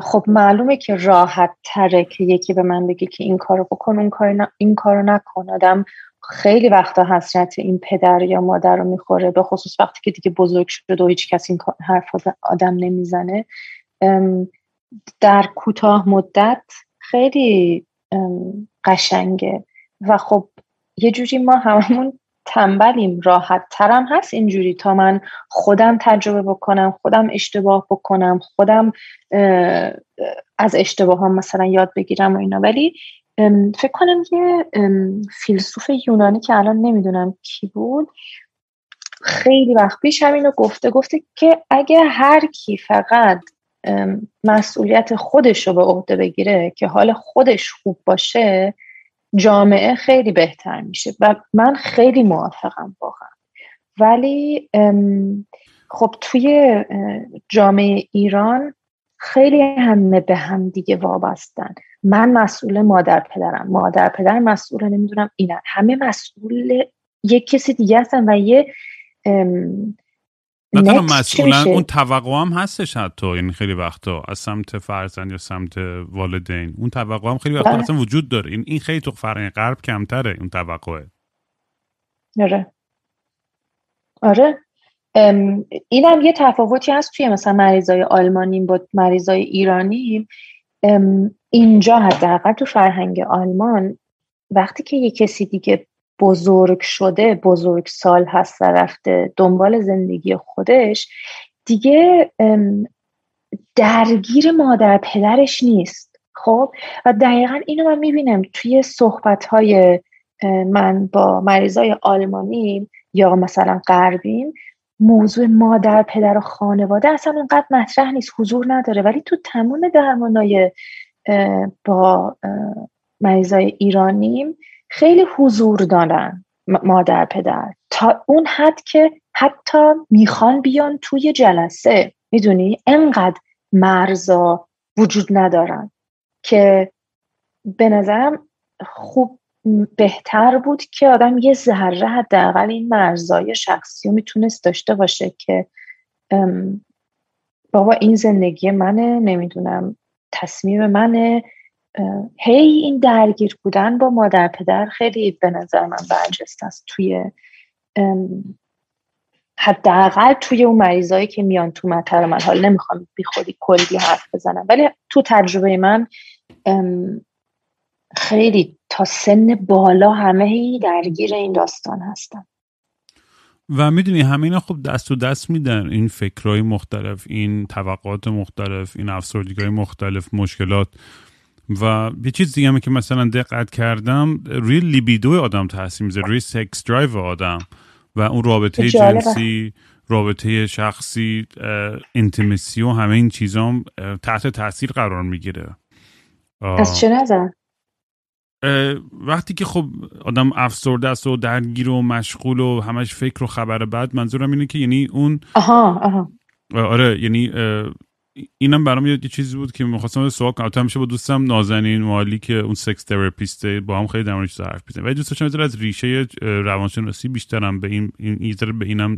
خب معلومه که راحت تره که یکی به من بگه که این کارو بکن اون کارو این کارو نکن. آدم خیلی وقتا حسرت این پدر یا مادر رو میخوره، به خصوص وقتی که دیگه بزرگ شده و هیچ کسی این حرف آدم نمیزنه. در کوتاه مدت خیلی قشنگه و خب یه جوری ما هممون تنبلیم، راحت ترم هست اینجوری تا من خودم تجربه بکنم، خودم اشتباه بکنم، خودم از اشتباه هم مثلا یاد بگیرم و اینا. ولی فکر کنم یه فیلسوف یونانی که الان نمیدونم کی بود خیلی وقت پیش همینو گفته، گفته که اگه هر کی فقط مسئولیت خودش رو به عهده بگیره که حال خودش خوب باشه، جامعه خیلی بهتر میشه. و من خیلی موافقم واقعا، ولی خب توی جامعه ایران خیلی همه به هم دیگه وابستن، من مسئول مادر پدرم، مادر پدر مسئول نمیدونم اینن، همه مسئول یک کسی دیگه هستن و یه مثلا مسئولن اون توقع هم هستش، حتی این خیلی وقتا از سمت فرزند یا سمت والدین اون توقع هم خیلی وقتا اصلا وجود داره. این این خیلی تو فرهنگ غرب کمتره اون توقعه. آره آره این هم یه تفاوتی هست توی مثلا مریضای آلمانیم با مریضای ایرانیم. اینجا حداقل تو فرهنگ آلمان وقتی که یه کسی دیگه بزرگ شده، بزرگ سال هست و رفته دنبال زندگی خودش، دیگه درگیر مادر پدرش نیست. خب و دقیقا اینو من میبینم توی صحبت‌های من با مریضای آلمانیم یا مثلا غربیم، موضوع مادر پدر و خانواده اصلا اینقدر مطرح نیست، حضور نداره. ولی تو تمام درمانای با مریضای ایرانیم خیلی حضور دارن مادر پدر، تا اون حد که حتی میخوان بیان توی جلسه، میدونی انقدر مرزا وجود ندارن که به نظرم خوب بهتر بود که آدم یه ذره حداقل این مرزای شخصی رو میتونست داشته باشه که بابا این زندگی منه، نمیدونم تصمیم منه. هی این درگیر بودن با مادر پدر خیلی به نظر من برجسته است توی حداقل توی اون مریضایی که میان تو مطر من، حالا نمیخوام بیخودی کلی حرف بزنم، ولی تو تجربه من خیلی تا سن بالا همه درگیر این داستان هستن و میدونی همه اینا خب دست تو دست میدن، این فکرهای مختلف، این توقعات مختلف، این افسردگی‌های مختلف، مشکلات. و یه چیز دیگه هم که مثلا دقت کردم روی لیبیدوی آدم تاثیر میذاره، روی سکس درایو آدم و اون رابطه جنسی، رابطه شخصی، انتیمیسی و همه این چیزا هم تحت تاثیر قرار میگیره. از چه نظر؟ وقتی که خب آدم افسرده است و درگیر و مشغول و همش فکر و خبر بد، منظورم اینه که یعنی اون آها آها آره یعنی اینم برام یه چیزی بود که می‌خواستم سوال کنم. البته همیشه با دوستم نازنین مالی که اون سکس تراپیسته با هم خیلی در موردش حرف می‌زنیم، ولی دوست داشتم از ریشه روانشناسی بیشترم به این این ذره به اینم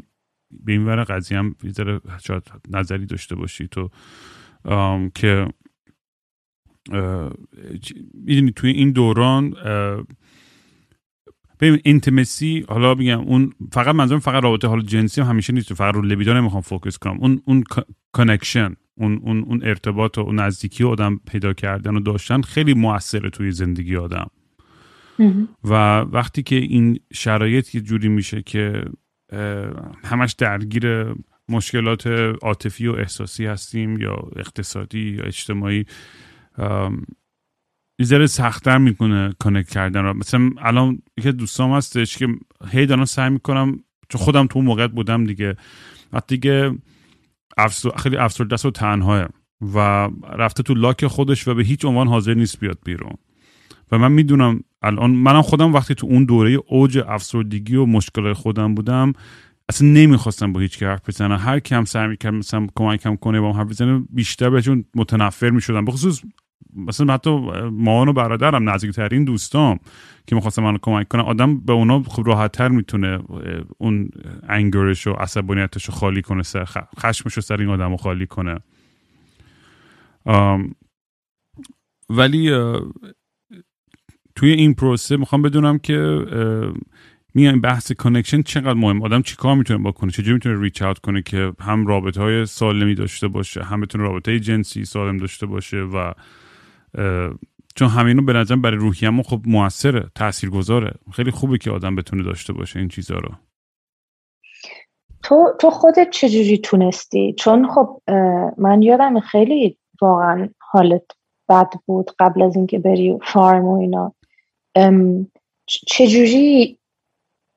به این ور قضیه هم ذره شاید نظری داشته باشی تو که میدونی توی این دوران ببین اینتیمیسی، حالا میگم اون فقط منظورم فقط رابطه حال جنسی هم همیشه نیست، فقط رو لیبیدو نمیخوام فوکس کنم، اون اون کانکشن، اون اون اون ارتباط و اون نزدیکی و آدم پیدا کردن و داشتن خیلی موثره توی زندگی آدم. و وقتی که این شرایط یه جوری میشه که همش درگیر مشکلات عاطفی و احساسی هستیم یا اقتصادی یا اجتماعی، یه ذره سخت‌تر میکنه کانکت کردن رو. مثلا الان یکی دوستام هستش که هی دارم سعی میکنم، چون خودم تو اون موقعیت بودم دیگه، وقتی که افسر... خیلی افسرده است و تنهاه و رفته تو لاک خودش و به هیچ عنوان حاضر نیست بیاد بیرون. و من میدونم الان منم خودم وقتی تو اون دوره اوج افسردگی و مشکلات خودم بودم اصلا نمیخواستم با هیچ کی حرف بزنم، هر کی هم سعی میکرد مثلا کمکم کنه با هم حرف بزنم بیشتر بهشون متنفر میشدم، به خصوص مثلا حتی مامان و برادرم، نزدیکترین دوستام که میخواستم منو کمک کنم، آدم به اونا خب راحت‌تر میتونه اون انگرش و عصبانیتش رو خالی کنه، سر خشمش رو سر این آدمو خالی کنه. آم ولی توی این پروسه میخوام بدونم که میگم بحث کانکشن چقدر مهم، آدم چیکار میتونه بکنه، چجوری میتونه ریچ اوت کنه که هم رابطه‌های سالمی داشته باشه، هم بتونه رابطه جنسی سالم داشته باشه. و چون همینو به نظرم برای روحیه‌مون خب موثره، تاثیرگذاره، خیلی خوبه که آدم بتونه داشته باشه این چیزا رو. تو تو خودت چجوری تونستی؟ چون خب من یادم خیلی واقعا حالت بد بود قبل از اینکه بری فارم و اینا. چجوری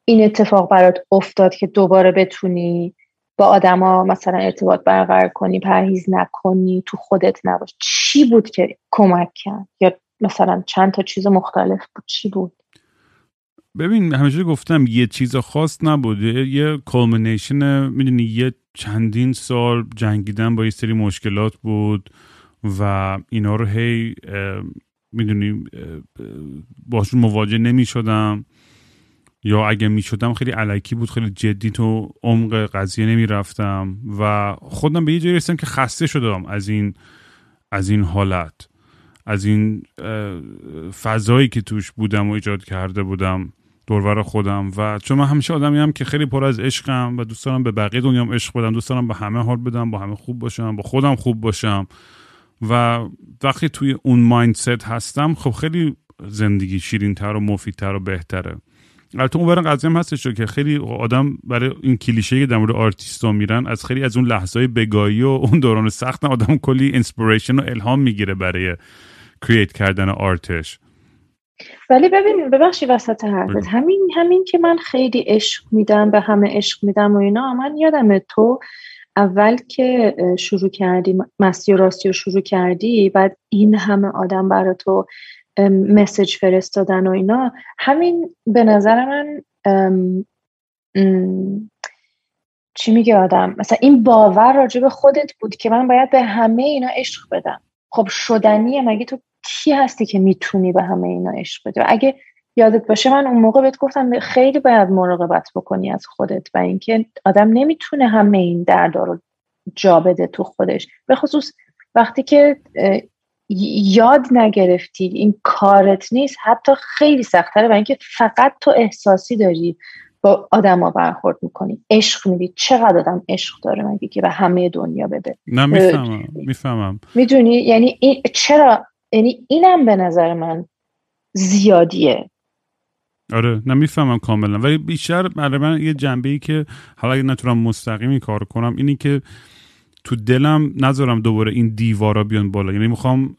این اتفاق برات افتاد که دوباره بتونی با آدما مثلا ارتباط برقرار کنی، پرهیز نکنی، تو خودت نباشی؟ چی بود که کمک کرد؟ یا مثلا چند تا چیز مختلف بود؟ چی بود؟ ببین همیشه گفتم یه چیز خاص نبود، یه کالمینیشن، میدونی یه چندین سال جنگیدن با یه سری مشکلات بود و اینا رو هی میدونی باشون مواجه نمی شدم، یا اگه میشدم خیلی علکی بود، خیلی جدی تو عمق قضیه نمیرفتم و خودم به یه جایی رسیدم که خسته شدم از این از این حالت، از این فضایی که توش بودم و ایجاد کرده بودم دورور خودم. و چون من همیشه آدمی هم که خیلی پر از عشقم و دوست دارم به بقیه دنیام عشق بدم، دوست دارم به همه حال بدم، با همه خوب باشم، با خودم خوب باشم. و وقتی توی اون مایندست هستم خب خیلی زندگی شیرین‌تر و مفیدتر و بهتره. البته اون برای قضیه هم هستش که خیلی آدم برای این کلیشه‌ای که در مورد آرتیستا میرن، از خیلی از اون لحظه‌های بگاهی و اون دوران سخت آدم کلی اینسپیریشن و الهام میگیره برای کرییت کردن آرتش. ولی ببین ببخشید وسط حرفت، همین همین که من خیلی عشق میدم، به همه عشق میدم و اینا، من یادم تو اول که شروع کردی مستی و راستی رو شروع کردی، بعد این همه آدم برای تو مسیج فرستادن و اینا، همین به نظر من ام، ام، چی میگه آدم، مثلا این باور راجع به خودت بود که من باید به همه اینا عشق بدم. خب شدنیه، مگه تو کی هستی که میتونی به همه اینا عشق بدی؟ و اگه یادت باشه من اون موقع بهت گفتم خیلی باید مراقبت بکنی از خودت و اینکه آدم نمیتونه همه این دردا رو جا بده تو خودش، به خصوص وقتی که یاد نگرفتی این کارت نیست، حتی خیلی سخت‌تره، برای اینکه فقط تو احساسی داری با آدما برخورد میکنی، عشق میدی، چقدر آدم عشق داره مگه که به همه دنیا بده. نه میفهمم میفهمم میدونی یعنی این چرا، یعنی اینم به نظر من زیادیه. آره نه میفهمم کاملا، ولی بیشتر برای من یه جنبه‌ای که حالا اگه نتونم مستقیمی کار کنم اینه که تو دلم نذارم دوباره این دیوارا بیان بالا. یعنی میخوام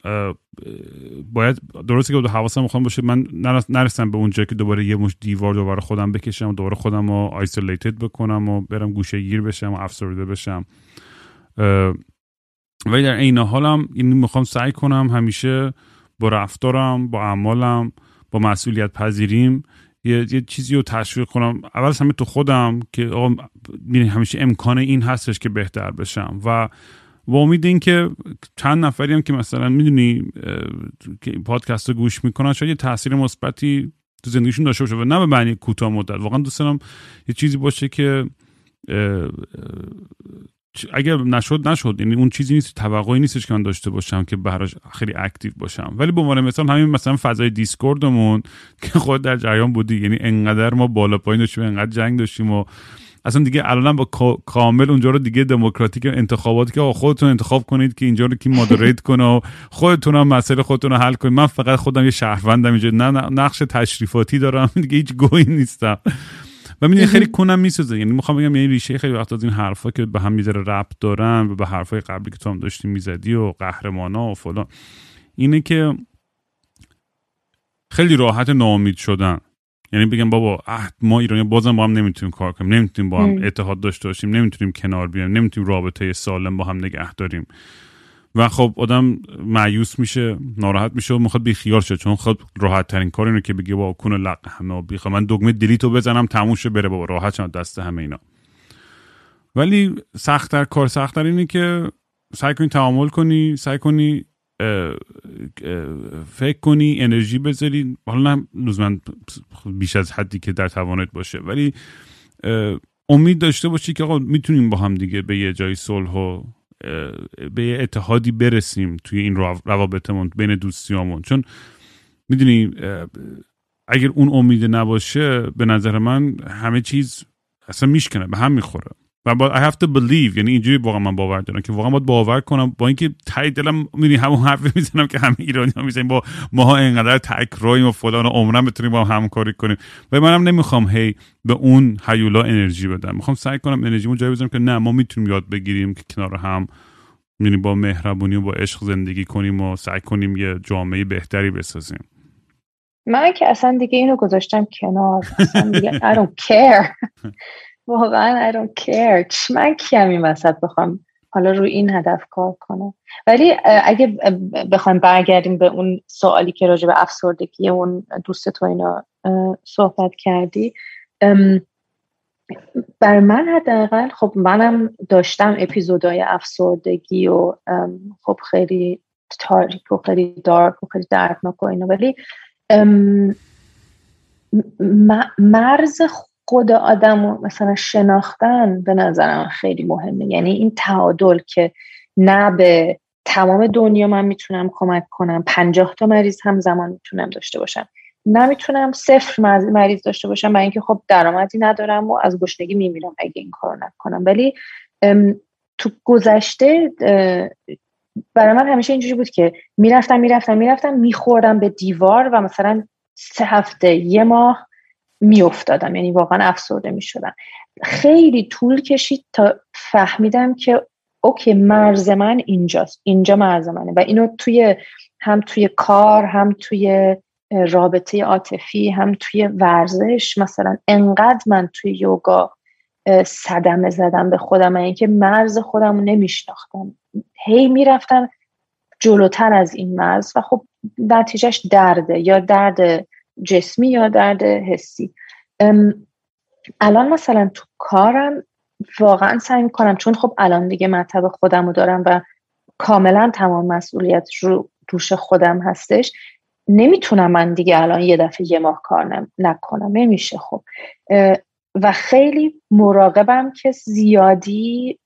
باید درسته که حواسم میخوام باشه من نرسم به اونجا که دوباره یه مش دیوار دوباره خودم بکشم، دوباره خودم رو آیسولیتد بکنم و برم گوشه گیر بشم و افسرده بشم. ولی در عین حالم یعنی میخوام سعی کنم همیشه با رفتارم، با اعمالم، با مسئولیت پذیریم یه یه چیزی رو تشویق کنم. اول همه تو خودم که آقا ببین همیشه امکان این هستش که بهتر بشم و با امید این که چند نفری هم که مثلا میدونی که این پادکست رو گوش میکنن شاید یه تاثیر مثبتی تو زندگیشون داشته باشه و نه به معنی کوتاه مدت. واقعا دوست دارم یه چیزی باشه که اگر نشد نشد، یعنی اون چیزی نیست، توقعی نیستش که من داشته باشم که براش خیلی اکتیو باشم. ولی به عنوان مثال همین مثلا فضای دیسکوردمون که خود در جریان بودی، یعنی انقدر ما بالا پایین داشتیم، انقدر جنگ داشتیم و اصلا دیگه الانم با کامل اونجا رو دیگه دموکراتیک انتخابات که خودتون انتخاب کنید که اینجا رو کی مودریت کنه و خودتون هم مسئله خودتون رو حل کنید. من فقط خودم یه شهروندم اینجا، نه نقش تشریفاتی دارم، دیگه هیچ گویی نیستم. و من خیلی کنم میسازه. یعنی میخوام بگم یعنی ریشه خیلی وقت از این حرفا که به هم میذاره ربط دارن و به حرفای قبلی که تو هم داشتی میزدی و قهرمانا و فلان، اینه که خیلی راحت ناامید شدن. یعنی بگم بابا اه ما ایرانی بازم با هم نمیتونیم کار کنیم، نمیتونیم با هم اتحاد داشته باشیم، نمیتونیم کنار بیایم، نمیتونیم رابطه سالم با هم نگه داریم و خب آدم مایوس میشه، ناراحت میشه و میخواد بیخیال شه، چون خب راحت ترین کار اینه که بگی با کون لق همه بیخوام من دکمه دلیتو بزنم تموم شه بره بابا، راحت شم دست همه اینا. ولی سخت‌تر کار سخت‌تر اینه که سعی کنی تعامل کنی، سعی کنی فکر کنی، انرژی بذاری، حالا نه لزوما بیش از حدی که در توانت باشه، ولی امید داشته باشی که آقا میتونیم با هم دیگه به یه جای صلح و به یه اتحادی برسیم توی این روابطمون بین دوستیامون. چون میدونی اگر اون امید نباشه به نظر من همه چیز اصلا میشکنه، به هم میخوره. و I have to believe، یعنی اینجوری واقعا من باور دارم که واقعا باید باور کنم، با اینکه تای دلم میدونی همون حرفی میزنم که همه ایرانی‌ها میزنیم با ماها انقدر تکراریم و فلان و عمرن بتونیم با هم همکاری کنیم. و منم نمیخوام هی به اون هیولا انرژی بدم، میخوام سعی کنم انرژیمو جای بذارم که نه ما میتونیم یاد بگیریم که کنار هم میدونی با مهربونی و با عشق زندگی کنیم و سعی کنیم یه جامعه بهتری بسازیم. من که اصلا دیگه اینو گذاشتم کنار، اصلا دیگه I don't care. واقعا I don't care. من کیم این وسط بخوام حالا روی این هدف کار کنم. ولی اگه بخوایم برگردیم به اون سوالی که راجع به افسردگی اون دوست تو اینا صحبت کردی، بر من حداقل خب منم داشتم اپیزودهای افسردگی و خب خیلی تاریک و خیلی دارک و خیلی دردناک و اینا، ولی مرز خود آدمو مثلا شناختن به نظرم خیلی مهمه. یعنی این تعادل که نه به تمام دنیا من میتونم کمک کنم، پنجاه تا مریض همزمان میتونم داشته باشم، نمیتونم صفر مریض داشته باشم برای اینکه خب درآمدی ندارم و از گشنگی میمیرم اگه این کارو نکنم. ولی تو گذشته برای من همیشه اینجوری بود که میرفتم میرفتم میرفتم میخوردم به دیوار و مثلا سه هفته یه ماه می افتادم، یعنی واقعا افسرده می شدم. خیلی طول کشید تا فهمیدم که اوکی مرز من اینجاست، اینجا مرز منه و اینو توی هم توی کار، هم توی رابطه عاطفی، هم توی ورزش. مثلا انقدر من توی یوگا صدمه زدم به خودم، یعنی که مرز خودم رو نمی شناختم، هی می رفتم جلوتر از این مرز و خب نتیجهش درده، یا درد جسمی یا درد حسی. الان مثلا تو کارم واقعا سعی میکنم، چون خب الان دیگه مطب خودم رو دارم و کاملا تمام مسئولیت رو دوش خودم هستش، نمیتونم من دیگه الان یه دفعه یه ماه کار نکنم، نمیشه خب. و خیلی مراقبم که زیادی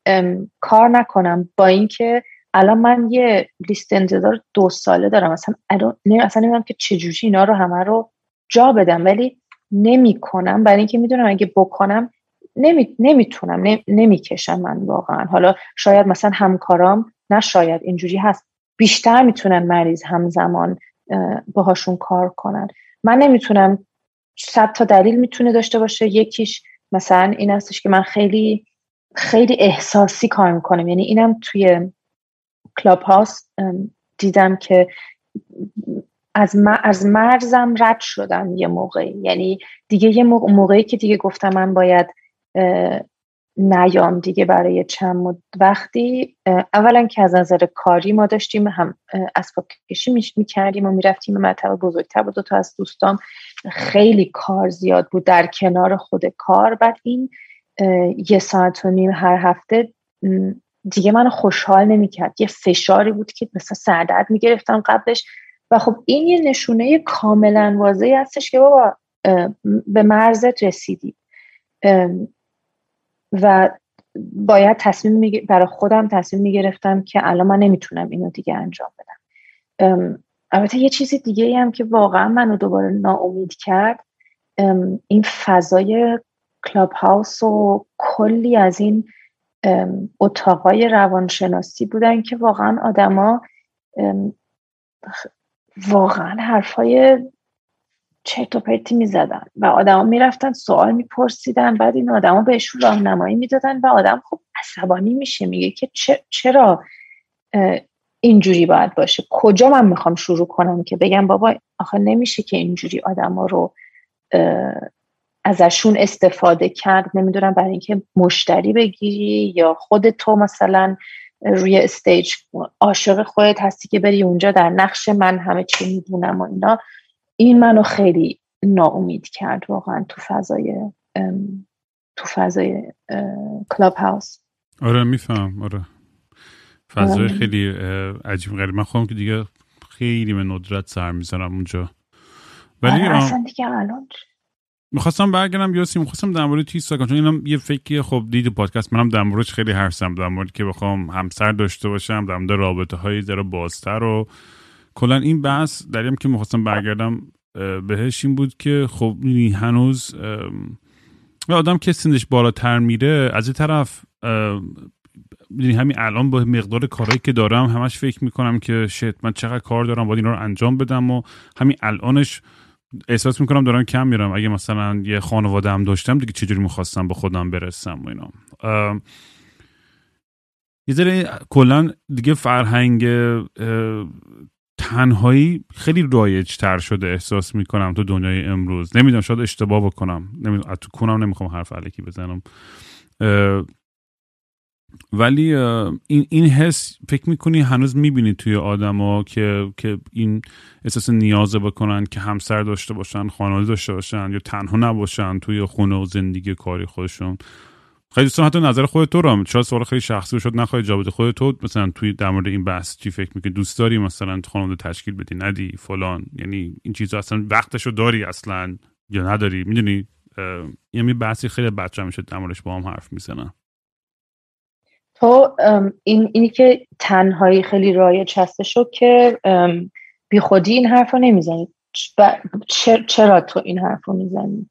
کار نکنم، با اینکه الان من یه لیست انتظار دو ساله دارم، اصلا الان اصلا نمیدونم که چجوری اینا رو همه رو جا بدم، ولی نمی کنم، برای اینکه میدونم اگه بکنم نمی نمیتونم نمی نمیکشم من واقعا. حالا شاید مثلا همکارام، نه شاید اینجوری هست، بیشتر میتونن مریض همزمان باهاشون کار کنن. من نمیتونم. صد تا دلیل میتونه داشته باشه. یکیش مثلا این هستش که من خیلی خیلی احساسی کار میکنم، یعنی اینم توی کلاب هاوس دیدم که از ما از مرزم رد شدم یه موقعی، یعنی دیگه یه موقع موقعی که دیگه گفتم من باید نیام دیگه برای چند وقتی. اولا که از نظر کاری ما داشتیم هم اسباب کشی میکردیم و میرفتیم به مطب بزرگتر و دوتا از دوستام، خیلی کار زیاد بود در کنار خود کار. بعد این یه ساعت و نیم هر هفته دیگه من خوشحال نمیکرد، یه فشاری بود که مثلا سردرد میگرفتم قبلش، و خب این یه نشونه کاملا واضحی هستش که بابا به مرزت رسیدی و باید تصمیم می... برای خودم تصمیم میگرفتم که الان من نمیتونم اینو دیگه انجام بدم. البته یه چیزی دیگه هم که واقعا منو دوباره ناامید کرد، این فضای کلاب هاوس و کلی از این اتاقای روانشناسی بودن که واقعا آدما واقعا حرفای چرت و پرتی میزدن و آدما میرفتن سوال میپرسیدن، بعد این آدما بهشون راهنمایی میدادن و آدم خب عصبانی میشه، میگه که چرا اینجوری باید باشه، کجا من میخوام شروع کنم که بگم بابا آخه نمیشه که اینجوری آدما رو ازشون استفاده کرد، نمیدونم برای اینکه مشتری بگیری یا خود تو مثلا روی استیج عاشق خودت هستی که بری اونجا در نقش من همه چی میدونم و اینا. این منو خیلی ناامید کرد واقعا تو فضای تو فضای کلاب هاوس. آره میفهم، آره فضای خیلی عجیب غریب. من خودم که دیگه خیلی به ندرت سر میزنم اونجا، ولی آره اصلا دیگه الان میخواستم برگردم یاسی، میخواستم در مورد تیز ساکن، چون اینم یه فکری خب دید پادکست منم در موردش خیلی حرفم، در مورد که بخوام همسر داشته باشم، در مورد رابطه‌های ذره بازتر و کلا این بحث دریم که میخواستم برگردم بهش این بود که خب هنوز آدم که سنش بالاتر میره، از این طرف میدونی همین الان با مقدار کارهایی که دارم همش فکر میکنم که شت من چقدر کار دارم باید اینا رو انجام بدم، و همین الانش احساس میکنم دارم کم میرم. اگه مثلا یه خانواده هم داشتم دیگه چجوری میخواستم به خودم برسم و اینا. یه ذره کلن دیگه فرهنگ تنهایی خیلی رایج تر شده احساس میکنم تو دنیای امروز. نمیدونم شاید اشتباه بکنم، نمیدونم تو کنم، نمیخوام حرف علکی بزنم، ولی این این حس فکر میکنی هنوز میبینی توی آدما که که این احساس نیاز بکنن که همسر داشته باشن، خانواده داشته باشن یا تنها نباشن توی خونه و زندگی کاری خودشون. خیلی دوستان حتی نظر خودت تو رو، چرا سوال خیلی شخصی شد نخواهی جواب خودت تو، مثلا توی در مورد این بحث چی فکر میکنی؟ دوست داری مثلا خانواده تشکیل بدی، ندی، فلان، یعنی این چیزا اصلا وقتشو داری اصلا یا نداری؟ میدونی یعنی بحثی خیلی بچا میشه در موردش با هم حرف میزنن. تو این اینی که تنهایی خیلی رایج هستش و که بی خودی این حرفو نمیزنی، چرا تو این حرفو میزنی؟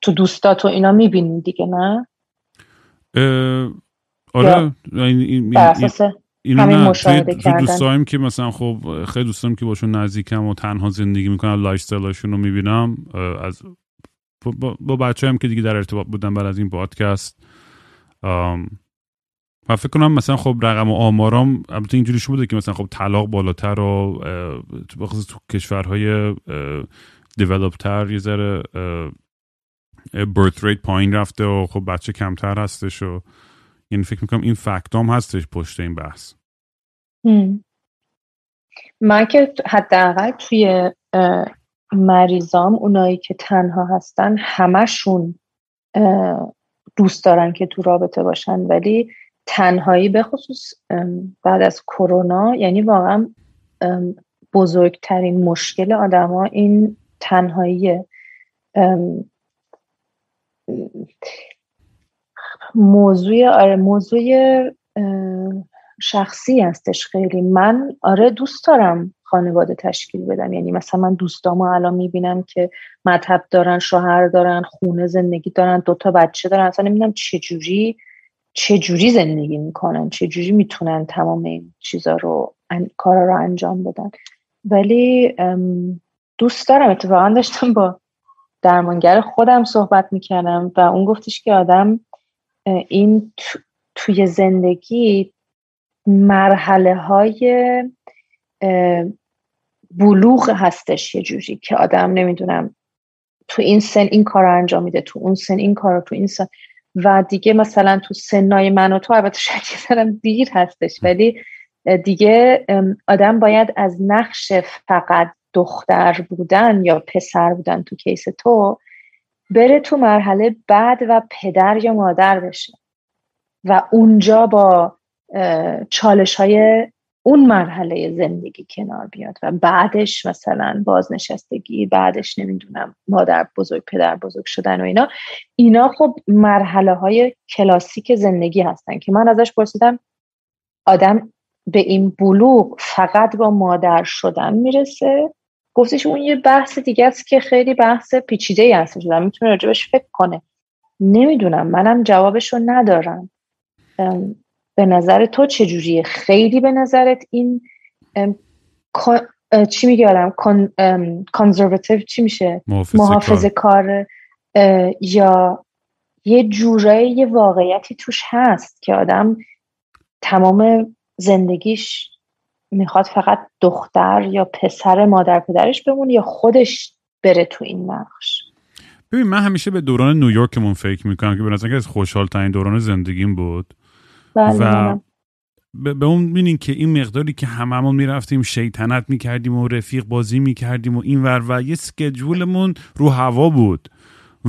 تو دوستات و اینا میبینی دیگه، نه؟ آره این اینو نه تو دوستایم که مثلا خب خیلی دوستام که باشون نزدیکم و تنها زندگی میکنم، لایف استایلشون رو میبینم، از با, با بچه‌ام که دیگه در ارتباط بودم بعد از این پادکست. من فکر کنم مثلا خب رقم و آمارام البته اینجوری شده بوده که مثلا خب طلاق بالاتر و بخصوص تو کشورهای دیولپتر یه ذره برث ریت پایین رفته و خب بچه کمتر هستش، و یعنی فکر میکنم این فکتام هستش پشت این بحث. هم. من که حداقل توی مریضام اونایی که تنها هستن همشون دوست دارن که تو رابطه باشن، ولی تنهایی به خصوص بعد از کرونا یعنی واقعا بزرگترین مشکل آدما این تنهاییه. موضوع آره موضوع شخصی هستش خیلی. من آره دوست دارم خانواده تشکیل بدم. یعنی مثلا من دوستامو الان میبینم که مذهب دارن، شوهر دارن، خونه زندگی دارن، دوتا بچه دارن، اصلا نمیدونم چجوری چجوری زندگی میکنن، چجوری میتونن تمام این چیزا رو ان... کارا رو انجام بدن. ولی دوست دارم، اتفاقا داشتم با درمانگر خودم صحبت میکردم و اون گفتش که آدم این تو... توی زندگی مرحله های بلوغ هستش یه جوری که آدم نمیدونم تو این سن این کار رو انجام میده، تو اون سن این کار رو، تو این سن، و دیگه مثلا تو سنای من و تو البته شاید دارم دیر هستش، ولی دیگه آدم باید از نقش فقط دختر بودن یا پسر بودن تو کیس تو بره تو مرحله بعد و پدر یا مادر بشه و اونجا با چالش های اون مرحله زندگی کنار بیاد و بعدش مثلا بازنشستگی، بعدش نمیدونم مادر بزرگ، پدر بزرگ شدن و اینا اینا خب مرحله های کلاسیک زندگی هستن که من ازش پرسیدم آدم به این بلوغ فقط با مادر شدن میرسه؟ گفتش اون یه بحث دیگه است که خیلی بحث پیچیده‌ای هستش، آدم میتونه راجبش فکر کنه. نمیدونم، منم جوابشو ندارم. به نظر تو چجوریه؟ خیلی به نظرت این ام، ام، چی میگه آدم کانزرواتیو چی میشه؟ محافظه, محافظه کار یا یه جوره یه واقعیتی توش هست که آدم تمام زندگیش میخواد فقط دختر یا پسر مادر پدرش بمونه یا خودش بره تو این نقش؟ ببین، من همیشه به دوران نیویورکمون فکر میکنم که به نظر از خوشحال ترین دوران زندگیم بود و به اون میبینین که این مقداری که هممون میرفتیم شیطنت میکردیم و رفیق بازی میکردیم و این ور و یه سکجولمون رو هوا بود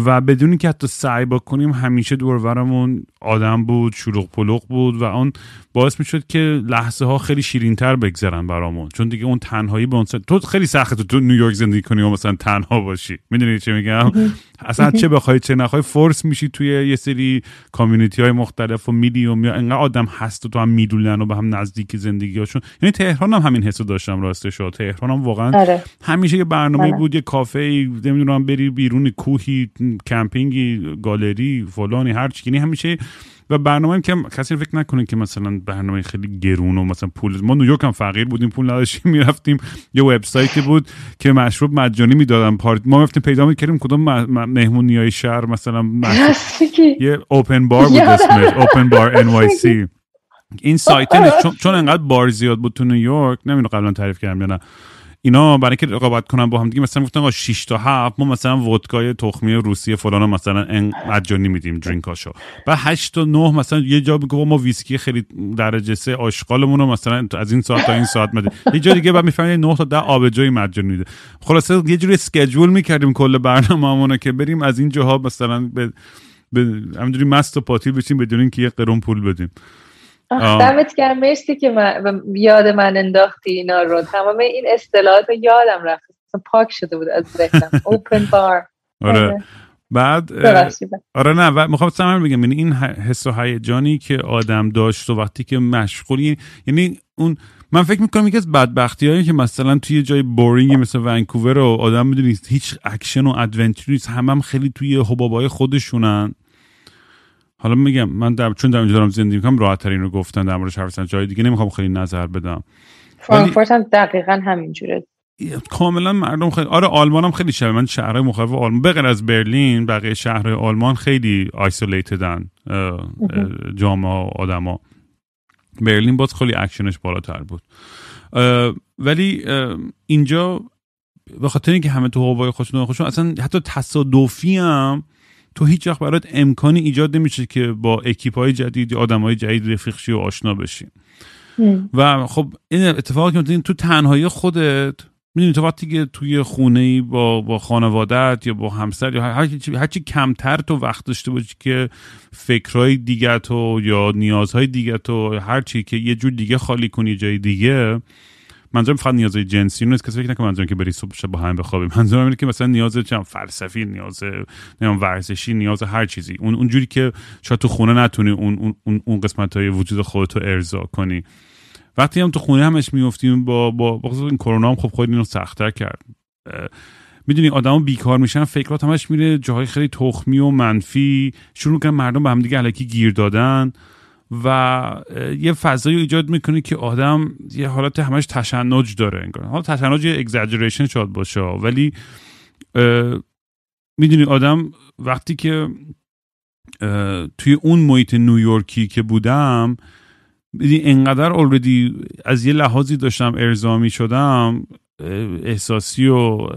و بدون اینکه حتی سعی بکنیم همیشه دور و برمون آدم بود، شلوغ پلوغ بود و اون باعث میشد که لحظه ها خیلی شیرین‌تر بگذرن برامون، چون دیگه اون تنهایی به اون سر... تو خیلی سخته تو نیویورک زندگی کنی و مثلا تنها باشی، میدونی چه میگم؟ اصلا چه بخوای چه نخوای فورس میشی توی یه سری کامیونیتی های مختلف و میلیوم یا انقدر آدم هست و تو هم میدونن و به هم نزدیک زندگیاشون. یعنی تهران هم همین حسو داشتم راستش. تهران هم واقعا آره. همیشه یه برنامه‌ای بود، یه کافه‌ای، نمیدونم بری بیرون کوهی، کمپینگی، گالری، فلانی، هر چیزی. همیشه و برنامه‌ام که کسی فکر نکنه که مثلا برنامه خیلی گرون و مثلا پول، ما نیویورک هم فقیر بودیم، پول نداشتیم، میرفتیم یه وبسایتی بود که مشروب مجانی میدادن، پارت ما رفتیم پیدا می‌کردیم کدوم مهمونیای شهر، مثلا یه اوپن بار بود اسمش، اوپن بار ان وای سی. این سایت چون چون انقدر بار زیاد بود تو نیویورک، نمیدونم قبلا تعریف کردم یا نه، اینا برای اینکه رقابت کنن با هم دیگه مثلا گفتن آقا شش تا هفت ما مثلا ودکای تخمی روسیه فلان مثلا ان مجانی میدیم درینکاشو، بعد هشت تا نه مثلا یه جا میگه ما ویسکی خیلی درجه سه آشغالمون رو مثلا از این ساعت تا این ساعت میده، یه جا دیگه بعد میفهمین نه تا ده آبجوی مجانی میده. خلاصه یه جوری اسکیجول میکردیم کل برنامه‌مون که بریم از این جاها مثلا به همینجوری مست و پاتیل بشیم بدون اینکه یه قرون پول بدیم. دمت گرم، مرسی که من یاد من انداختی اینا رو، تمام این اصطلاحات رو یادم رفت، پاک شده بود از ذهنم. اوپن بار. آره بعد آره نه و میخوام سمر بگم، یعنی این حس و هیجانی که آدم داشت و وقتی که مشغولی، یعنی اون من فکر میکنم یکی از بدبختیایی که مثلا توی یه جای بورینگ مثل ونکوور و آدم میدونی هیچ اکشن و ادونچر نیست، همم هم خیلی توی حبابای خودشونن. حالا میگم من در چون در اینجا دارم زندگی میکنم راحت ترین رو گفتن، در موردش حرف زدن، جای دیگه نمیخوام خیلی نظر بدم. فرانکفورت هم دقیقاً همینجوره. کاملا مردم خیلی آره، آلمان هم خیلی شبیه، من شهرهای مخالف آلمان بغیر از برلین بقیه شهرهای آلمان خیلی آیسولیتدن جامعه آدما. برلین باز خیلی اکشنش بالاتر بود. اه ولی اه اینجا به خاطر اینکه همه تو هوای خودشون خوشون، اصلا حتی تصادفی هم تو هیچ وقت برات امکانی ایجاد نمیشه که با اکیپ‌های جدید، آدم‌های جدید رفیق شی و آشنا بشی. و خب این اتفاقی که تو تنهایی خودت می‌بینی، تو وقتی که توی خونه‌ای با با خانواده‌ات یا با همسر یا هر چی هر چی کمتر تو وقت داشته باشی که فکرای دیگه تو یا نیازهای دیگه تو هر چی که یه جور دیگه خالی کنی جای دیگه. منظورم فقط نیازهای جنسی نیست، کسی فکر نکنه منظورم که بری صبح شب با هم بخوابیم، منظورم اینه که مثلا نیاز چم فلسفی، نیاز نمیدونم ورزشی، نیاز هر چیزی اون اونجوری که شاید تو خونه نتونی اون اون اون قسمت‌های وجود خودت رو ارضا کنی. وقتی هم تو خونه همش میافتیم با با بخاطر این کرونا هم خب خود اینو سخت‌تر کرد. میدونی آدما بیکار میشن، فکرات همش میره جاهای خیلی تخمی و منفی، شروع میکنن مردم به هم دیگه الکی گیر دادن و یه فضایی ایجاد میکنه که آدم یه حالت همش تشنج داره انگار. حالا تشنج یه اگزاجریشن شاید باشه، ولی میدونی آدم وقتی که توی اون محیط نیویورکی که بودم اینقدر آلردی از یه لحاظی داشتم ارضا میشدم، احساسی و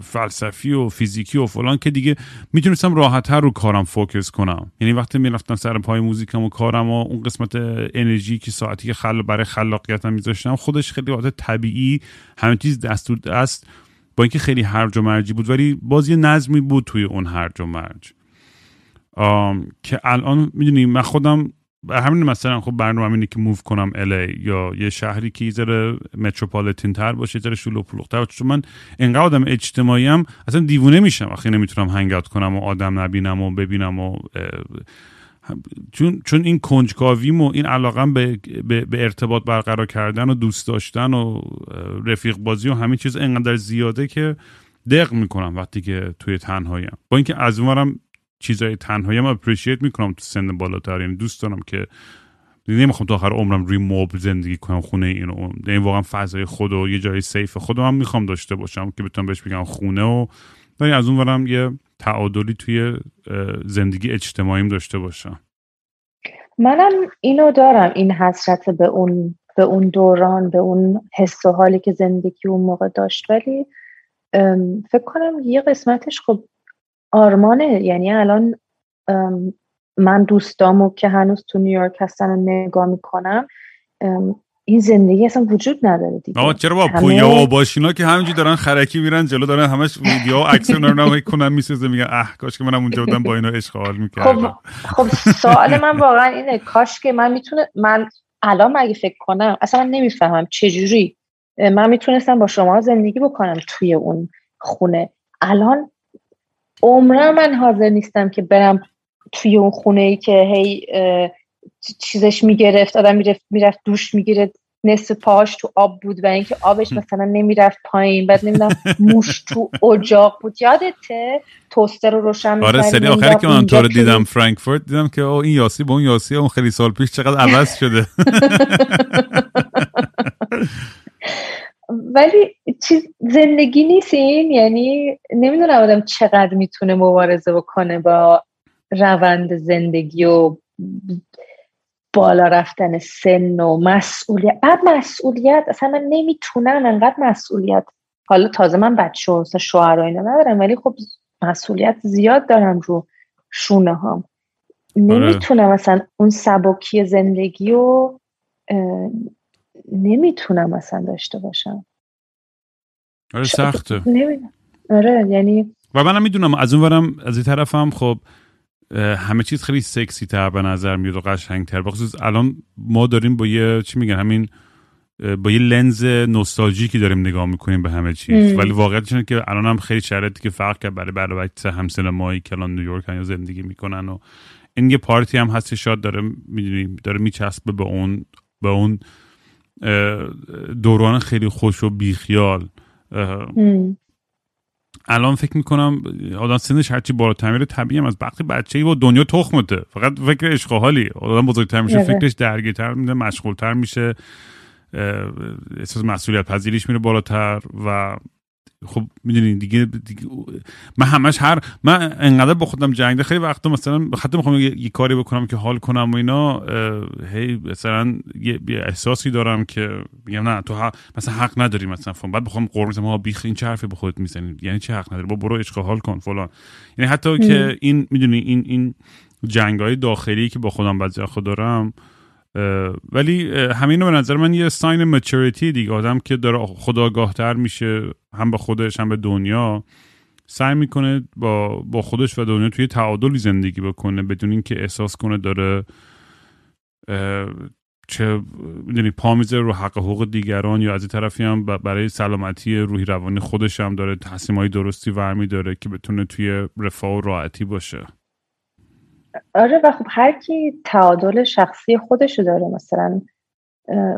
فلسفی و فیزیکی و فلان، که دیگه میتونستم راحت‌تر رو کارم فوکس کنم. یعنی وقتی میرفتم سر پای موزیکم و کارم و اون قسمت انرژی که ساعتی که خل برای خلاقیتم میذاشتم خودش خیلی عادت طبیعی همه چیز دست تو دست، با اینکه خیلی هرج و مرجی بود ولی باز یه نظمی بود توی اون هرج و مرج. که الان میدونی من خودم همین مثلا خب برنامه اینه که موو کنم الی یا یه شهری که یه ذره متروپولیتن تر باشه، یه ذره شلوغ‌تر باشه، چون من انقدر آدم اجتماعی ام اصلا دیوونه میشم وقتی نمیتونم هنگ اوت کنم و آدم نبینم و ببینم و چون چون این کنجکاویم و این علاقم به به, به ارتباط برقرار کردن و دوست داشتن و رفیق بازی و همین چیز انقدر زیاده که دق میکنم وقتی که توی تنهایی ام. با اینکه از اونورم چیزای تنهایی هم اپریشیت میکنم تو سن بالاتر، یعنی دوست دارم که نمیخوام تا آخر عمرم روی موب زندگی کنم خونه این و اون، یعنی واقعا فضای خود و یه جای سیف خودم هم میخوام داشته باشم که بتونم بهش بگم خونه، و ولی از اون ورم یه تعادلی توی زندگی اجتماعیم داشته باشم. منم اینو دارم، این حسرت به اون به اون دوران، به اون حس و حالی که زندگی اون موقع داشت، ولی فکر کنم یه قسمتش خب آرمانه. یعنی الان من دوستامو که هنوز تو نیویورک هستن و نگاه میکنم، این زندگی اصلا وجود نداره دیگه. آه چرا با همه... پویا و باشینا که همینجوری دارن خرکی میرن جلو، دارن همش ویدیو و عکس اینا رو میکنن میسازن، میگن اه کاش که منم اونجا بودم با اینا عشق حال میکردم. خب خب سوال من واقعا اینه، کاش که من میتونه من الان اگه فکر کنم اصلا من نمیفهمم چجوری من میتونستم با شما زندگی بکنم توی اون خونه. الان عمرا من حاضر نیستم که برم توی اون خونه‌ای که هی چیزش میگرفت، آدم میرفت میرفت دوش میگیره نصف پاش تو آب بود و اینکه آبش مثلا نمیرفت پایین، بعد نمیدونم موش تو اجاق بود. یادته توستر رو روشن می‌کردم. آره سری آخری که من تو رو دیدم فرانکفورت، دیدم که آه این یاسی با اون یاسی اون خیلی سال پیش چقدر عوض شده. ولی چیز زندگی نیست این، یعنی نمیدونم آدم چقدر میتونه مبارزه بکنه با روند زندگی و بالا رفتن سن و مسئولیت. بعد مسئولیت اصلا من نمیتونم انقدر مسئولیت، حالا تازه من بچه و شوهر و اینا ندارم ولی خب مسئولیت زیاد دارم رو شونه هام، نمیتونم اصلا اون سبکی زندگی و نمیتونم اصلا داشته باشم. آره سخته. نمیدونم. آره یعنی و منم میدونم از اونورم از این طرفم خب همه چیز خیلی سکسی تر به نظر میاد و قشنگ تر، بخصوص الان ما داریم با یه چی میگن همین با یه لنز نوستالژیکی داریم نگاه میکنیم به همه چیز ام. ولی واقعیتش اینه که الان هم خیلی شرایطی که فرق کرد برای برابر همسنمایی که الان نیویورک هم زندگی میکنن و این یه پارتی هم هست شاد داره، میدونی داره میچسبه به اون به اون دوران خیلی خوش و بیخیال. الان فکر میکنم آدم سنش هرچی بالاتر میره طبیعی هم از وقتی بچه‌ای با دنیا تخمته، فقط فکر عشق و حالی. آدم بزرگتر میشه فکرش درگیرتر میشه، مشغولتر میشه، احساس مسئولیت پذیریش میره بالاتر و خب میدونین دیگه, دیگه من همش هر من انقدر با خودم جنگ ده خیلی وقتا مثلا حتی میخوام یه،, یه کاری بکنم که حال کنم و اینا، هی مثلا یه،, یه احساسی دارم که میگم نه تو حق مثلا حق نداری مثلا فلان، بعد بخوام قربونت ما بیخ این چه حرفی به خودت میزنی، یعنی چه حق نداری، با برو عشق حال کن فلان. یعنی حتی ام. که این میدونی این این جنگ‌های داخلی که با خودم بعضی خود دارم، ولی همینو به نظر من یه ساین مچوریتی دیگه، آدم که داره خودآگاه‌تر میشه هم به خودش هم به دنیا، سعی میکنه با با خودش و دنیا توی تعادلی زندگی بکنه بدون اینکه احساس کنه داره چه میدونی پا میذاره رو حق حقوق دیگران، یا از این طرفی هم برای سلامتی روحی روانی خودش هم داره تصمیمای درستی برمی داره که بتونه توی رفاه و راحتی باشه. آره و خب هر کی تعادل شخصی خودشو داره، مثلا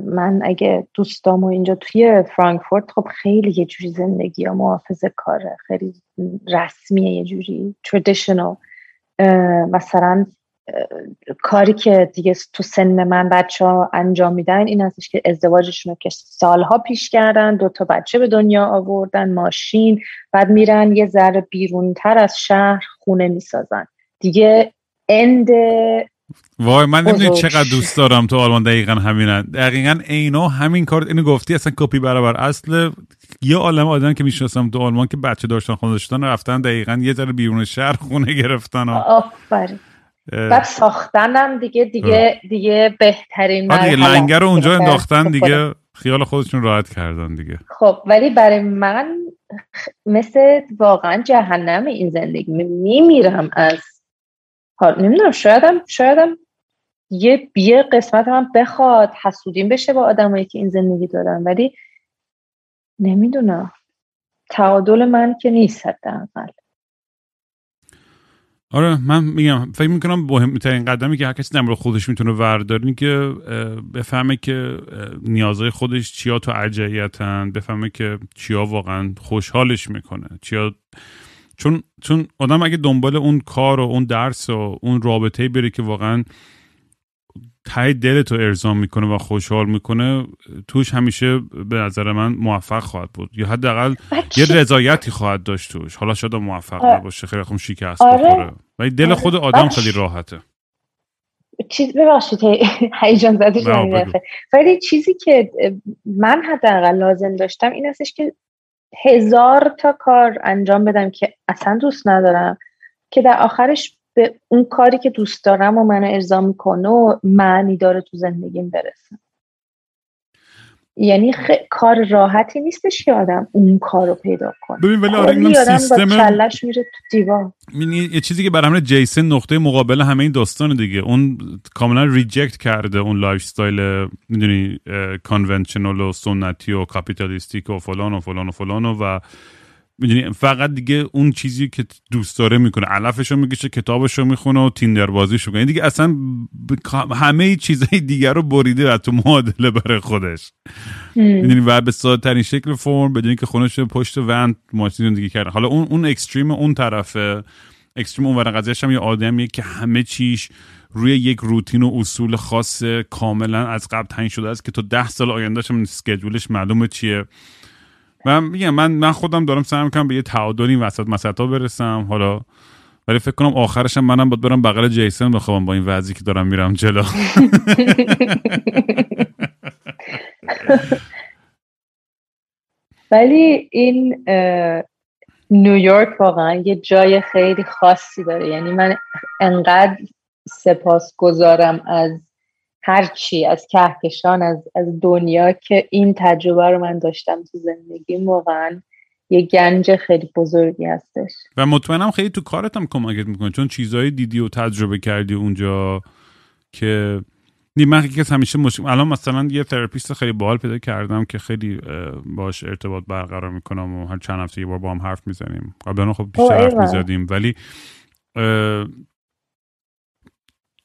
من اگه دوستامو اینجا توی فرانکفورت، خب خیلی یه جوری زندگی محافظه کاره، خیلی رسمیه، یه جوری تردیشنال. مثلا کاری که دیگه تو سن من بچه ها انجام میدن این هستش که ازدواجشون رو که سالها پیش کردن، دوتا بچه به دنیا آوردن، ماشین، بعد میرن یه ذره بیرونتر از شهر خونه میسازن دیگه. اند وای من نمیدونی چقدر دوست دارم تو آلمان دقیقاً همینه، دقیقاً اینو همین کارت اینو گفتی اصلا کپی برابر اصل. یه عالمه آدم که میشناسم تو آلمان که بچه داشتن خونه داشتن رفتن دقیقاً یه ذره بیرون شهر خونه گرفتن. آفرین. بعد ساختنم دیگه دیگه رو. دیگه بهترین مرحله لنگر رو اونجا انداختن دیگه، خیال خودشون راحت کردن دیگه. خب ولی برای من مثل واقعا جهنم این زندگی، میمیرم از حال. نمیدونم شایدم شایدم یه بیه قسمت من بخواد حسودیم بشه با آدمایی که این زندگی دارن، ولی نمیدونم تعادل من که نیست حداقل. آره من میگم فکر میکنم مهمترین قدمی که هر کسی در مورد خودش میتونه وردارین که بفهمه که نیازهای خودش چیا تو ارجعیتن، بفهمه که چیا واقعا خوشحالش میکنه، چیا چون چون آدم اگه دنبال اون کار و اون درس و اون رابطه‌ای بره که واقعا ته دلتو ارضا میکنه و خوشحال میکنه، توش همیشه به نظر من موفق خواهد بود، یا حداقل یه رضایتی خواهد داشت توش. حالا شاید موفق نباشه، خیلی خوب شکست بخوره، ولی دل خود آدم خیلی راحته. چیز ببخشید هیجان زدی شدم، ولی چیزی که من حداقل لازم داشتم این هستش که هزار تا کار انجام بدم که اصلا دوست ندارم، که در آخرش به اون کاری که دوست دارم و منو ارضا میکنه و معنی داره تو زندگیم برسم. یعنی خ... کار راحتی نیستش که آدم اون کارو پیدا کنه. ببین ولی آره این سیستم کلش میره تو دیوار. یه چیزی که برام جیسون نقطه مقابل همه این داستانه دیگه، اون کاملا ریجکت کرده اون لایف استایل، میدونی، کانونشنال و سنتی و کاپیتالیستیک و فلان و فلان و فلان و, و میدونی فقط دیگه اون چیزی که دوست داره میکنه، علفشو میکشه، کتابشو میخونه و تیندر بازیشو میکنه دیگه، اصلا همه چیزای دیگه رو بریده و تو معادله برای خودش. میدونی و به ساده ترین شکل فرم بدونی که خونش پشت وند ماشین دیگه کرده. حالا اون اون اکستریم اون طرفه، اکستریم اون ور قضیه‌اش هم یه آدمیه که همه چیش روی یک روتین و اصول خاص کاملا از قبل تعیین شده است که تو ده سال آیندهش هم اسکیجولش معلومه چیه. من میگم من من خودم دارم سعی میکنم به یه تعادلی وسط مسطا برسم حالا، ولی فکر کنم آخرش هم منم باید برم بغل جیسون بخوابم با این وضعی که دارم میرم جلو. ولی این نیویورک واقعا یه جای خیلی خاصی داره، یعنی من انقدر سپاسگزارم از هرچی، از کهکشان، از از دنیا که این تجربه رو من داشتم تو زندگی. واقعا یه گنج خیلی بزرگی هستش و مطمئنم خیلی تو کارت هم کمکت میکنه، چون چیزایی دیدی و تجربه کردی اونجا که من که همیشه مشکل. الان مثلا یه تراپیست خیلی باحال پیدا کردم که خیلی باهاش ارتباط برقرار میکنم و هر چند هفته یه بار با هم حرف میزنیم. قبلا خب بیشتر حرف میزدیم، ولی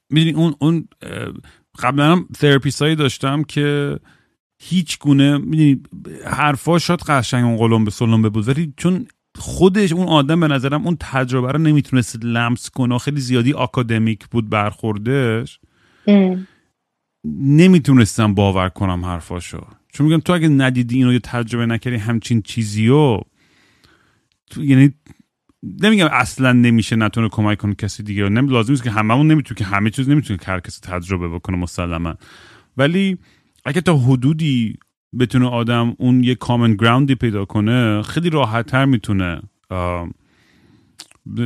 میدونی اون اون قبلا هم تراپیستایی داشتم که هیچ گونه میدونی حرفا شاد قشنگ اون قلم به سلم بود، ولی چون خودش اون آدم به نظرم اون تجربه رو نمیتونست لمس کنه، خیلی زیادی آکادمیک بود برخوردش، نمیتونستم باور کنم حرفاشو. چون میگم تو اگه ندیدی اینو، یه تجربه نکردی همچین چیزیو، تو یعنی نمیگم اصلا نمیشه نتونه کمک کنه کسی دیگه، نمی لازم نیست که هممون نمیتونه که همه چیز نمیتونه که هر کسی تجربه بکنه مسلما، ولی اگه تا حدودی بتونه آدم اون یه کامن گراوندی پیدا کنه، خیلی راحت‌تر میتونه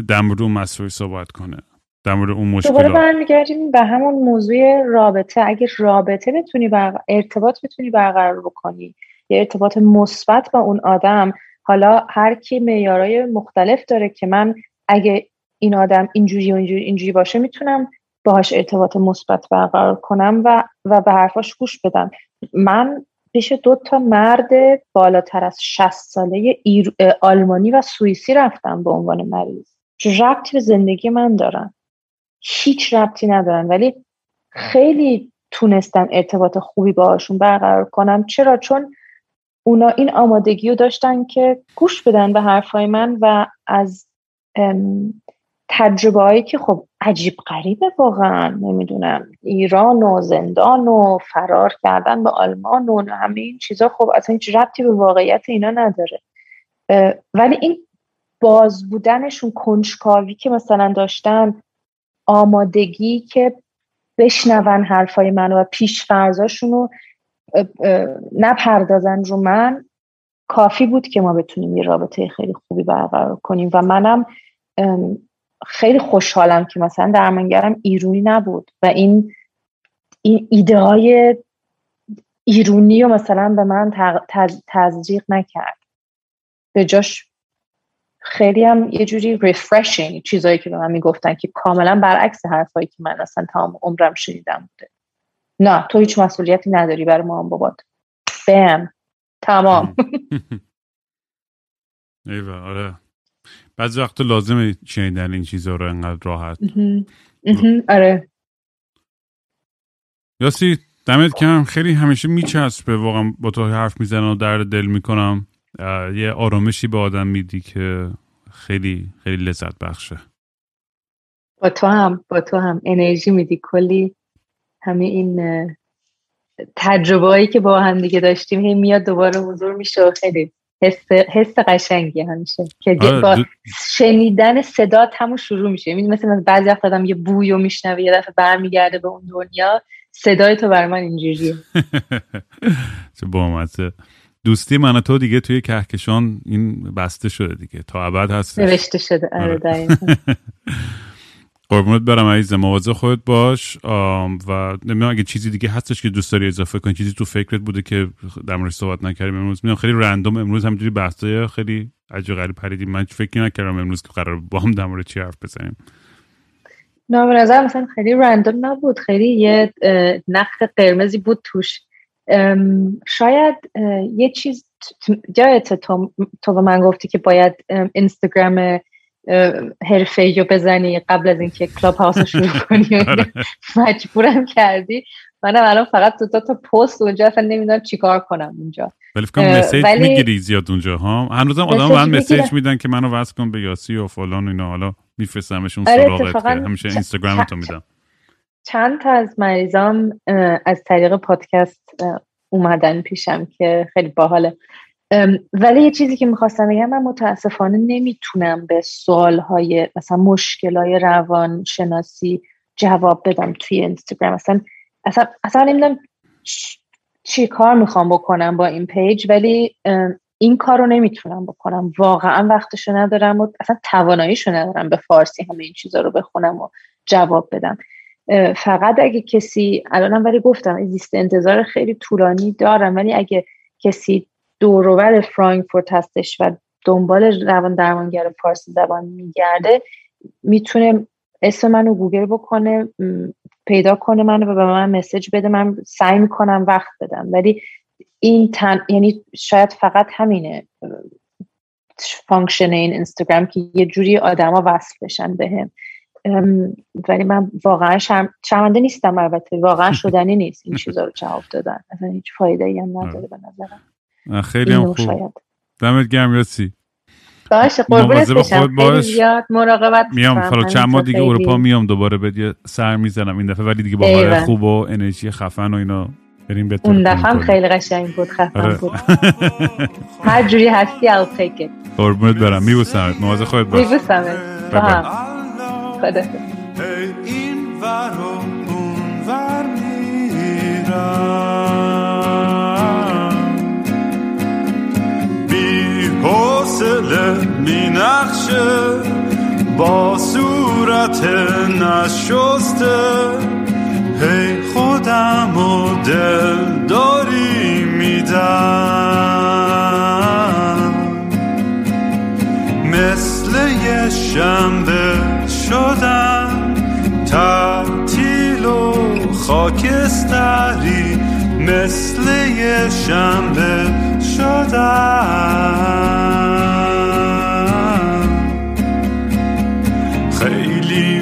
در مورد اون مسئله صحبت کنه، در مورد اون مشکل. دوباره برمیگردیم به همون موضوع رابطه. اگه رابطه بتونی برق... ارتباط بتونی برقرار بکنی، یه ارتباط مثبت با اون آدم، حالا هر کی معیارهای مختلف داره که من اگه این آدم اینجوری و اینجوری اینجوری باشه میتونم باهاش ارتباط مثبت برقرار کنم و و به حرفاش گوش بدم. من پیش دو تا مرد بالاتر از شصت ساله ایر... آلمانی و سوئیسی رفتم به عنوان مریض. ربطی به زندگی من دارن؟ هیچ ربطی ندارن، ولی خیلی تونستم ارتباط خوبی باهاشون برقرار کنم. چرا؟ چون اونا این آمادگی رو داشتن که گوش بدن به حرفای من و از تجربه هایی که خب عجیب غریبه واقعا، نمیدونم، ایران و زندان و فرار کردن به آلمان و همه این چیزا، خب اصلا هیچ ربطی به واقعیت اینا نداره، ولی این باز بودنشون، کنجکاوی که مثلا داشتن، آمادگی که بشنون حرفای من و پیش فرضاشون رو نپردازن رو من، کافی بود که ما بتونیم یه رابطه خیلی خوبی برقرار کنیم. و منم خیلی خوشحالم که مثلا درمانگرم ایرونی نبود و این این ایده های ایرونی رو مثلا به من تزریق نکرد، به جاش خیلی هم یه جوری ریفرشینگ چیزایی که به من میگفتن که کاملا برعکس حرفایی که من اصلا تمام عمرم شنیدم بوده. نه تو هیچ مسئولیتی نداری برای مام بابات، بم تمام. ایوه، آره، بعضی وقتا لازمه شنیدن این چیزا رو، انقدر راحت. آره یاسی، دمت گرم، خیلی همیشه میچسبه واقعا، با تو حرف میزنم و درد دل میکنم، یه آرامشی به آدم میدی که خیلی خیلی لذت بخشه. با تو هم با تو هم انرژی میدی، کلی همه این تجربه هایی که با هم دیگه داشتیم هی میاد دوباره حضور میشه، خیلی حس حس قشنگی همیشه که با شنیدن صدات همون شروع میشه. یعنی مثلا بعضی وقت آدم یه بویو میشنوه، یه دفعه برمیگرده به اون دنیا. صدای تو برام اینجوریه. چه بامزه. دوستی من و تو دیگه توی کهکشان این بسته شده دیگه، تا ابد هست، نوشته شده. آره دقیقاً. قربونت برم عزیزم، مواظب خودت باش و نمیدونم اگه چیزی دیگه هستش که دوست داری اضافه کنی، چیزی تو فکرت بوده که در موردش صحبت نکردیم امروز. میدونم خیلی رندوم امروز همینجوری بحثای خیلی عجیب غریب پریدیم، من فکر نکردم امروز که قرار با هم در مورد چی حرف بزنیم. نه به نظر مثلا خیلی رندوم نبود، خیلی یه نقط قرمزی بود توش. شاید یه چیز جایت تو تو به من گفتی که باید اینستاگرام حرفه‌ای رو بزنی قبل از اینکه کلاب هاوس رو شروع کنی. مجبورم کردی، منم الان فقط دو تا پست اونجا، اصلا نمیدونم چیکار کنم اونجا. ولی فکر کنم مسیج میگیری زیاد اونجا ها، هنوزم آدم من مسیج میدن که منو واسه کن به یاسی و فلان اینا، حالا میفرستمشون سراغت، همیشه اینستاگرام تو میدم. چند تا از مریضام از طریق پادکست اومدن پیشم که خیلی باحاله. ولی یه چیزی که میخواستم بگم، من متاسفانه نمیتونم به سوالهای مثلا مشکلای روان شناسی جواب بدم توی اینستاگرام. اصلا اصلا, اصلا نمیدونم چی کار میخوام بکنم با این پیج، ولی این کار رو نمیتونم بکنم، واقعا وقتشو ندارم و اصلا تواناییشو ندارم به فارسی همه این چیزا رو بخونم و جواب بدم. فقط اگه کسی الانم، ولی گفتم لیست انتظار خیلی طولانی دارم، ولی اگه کسی دوروبر فرانکفورت هستش و دنبال روان درمانگر فارسی زبان میگرده، میتونه اسم منو گوگل بکنه، پیدا کنه منو و به من مسیج بده، من سعی میکنم وقت بدم. ولی این تن... یعنی شاید فقط همینه فانکشن این اینستاگرام که یه جوری آدما وصل بشن بهم. ولی من واقعا شرم... شرمنده نیستم، البته واقعا شدنی نیست این چیزا رو جواب دادن، اصلا هیچ فایده‌ای هم نداره به نظرم. خیلی هم خوب، دمت گرم یاسی. باشه قربونت بشم، خیلی زیاد مراقبت میام، حالا چند ماه دیگه اروپا میام دوباره به سر میزنم این دفعه، ولی دیگه با حال خوب و انرژی خفن و اینا بریم بهتون. اون دفعه هم خیلی قشنگ بود، خفن بود. هر جوری هستی I'll take it. قربونت برم، میبوسمت، مواظب خودت باش. میبوسمت. باهم. خدا. این ور و اون ور میرم. حوصله می نخشه با صورت نشسته، هی خودم و دل داری میدم، مثل یه شنبه شدم تعطیل و خاکستری، مثل یه شنبه شدم. خیلی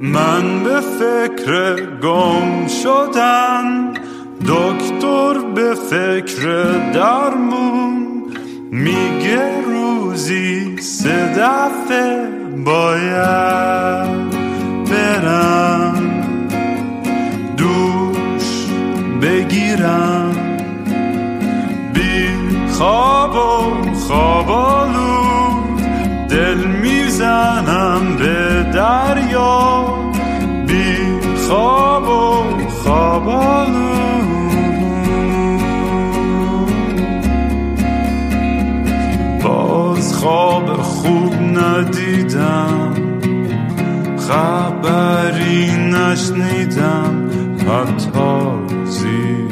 من به فکر گم شدن، دکتر به فکر درمون، میگه روزی سه دفعه باید برم دوش بگیرم، بی خواب و خوابالود دل میزنم به دریا، بی خواب و خوابالود. باز خواب خوب ندیدم، خبری نشنیدم حتی زیر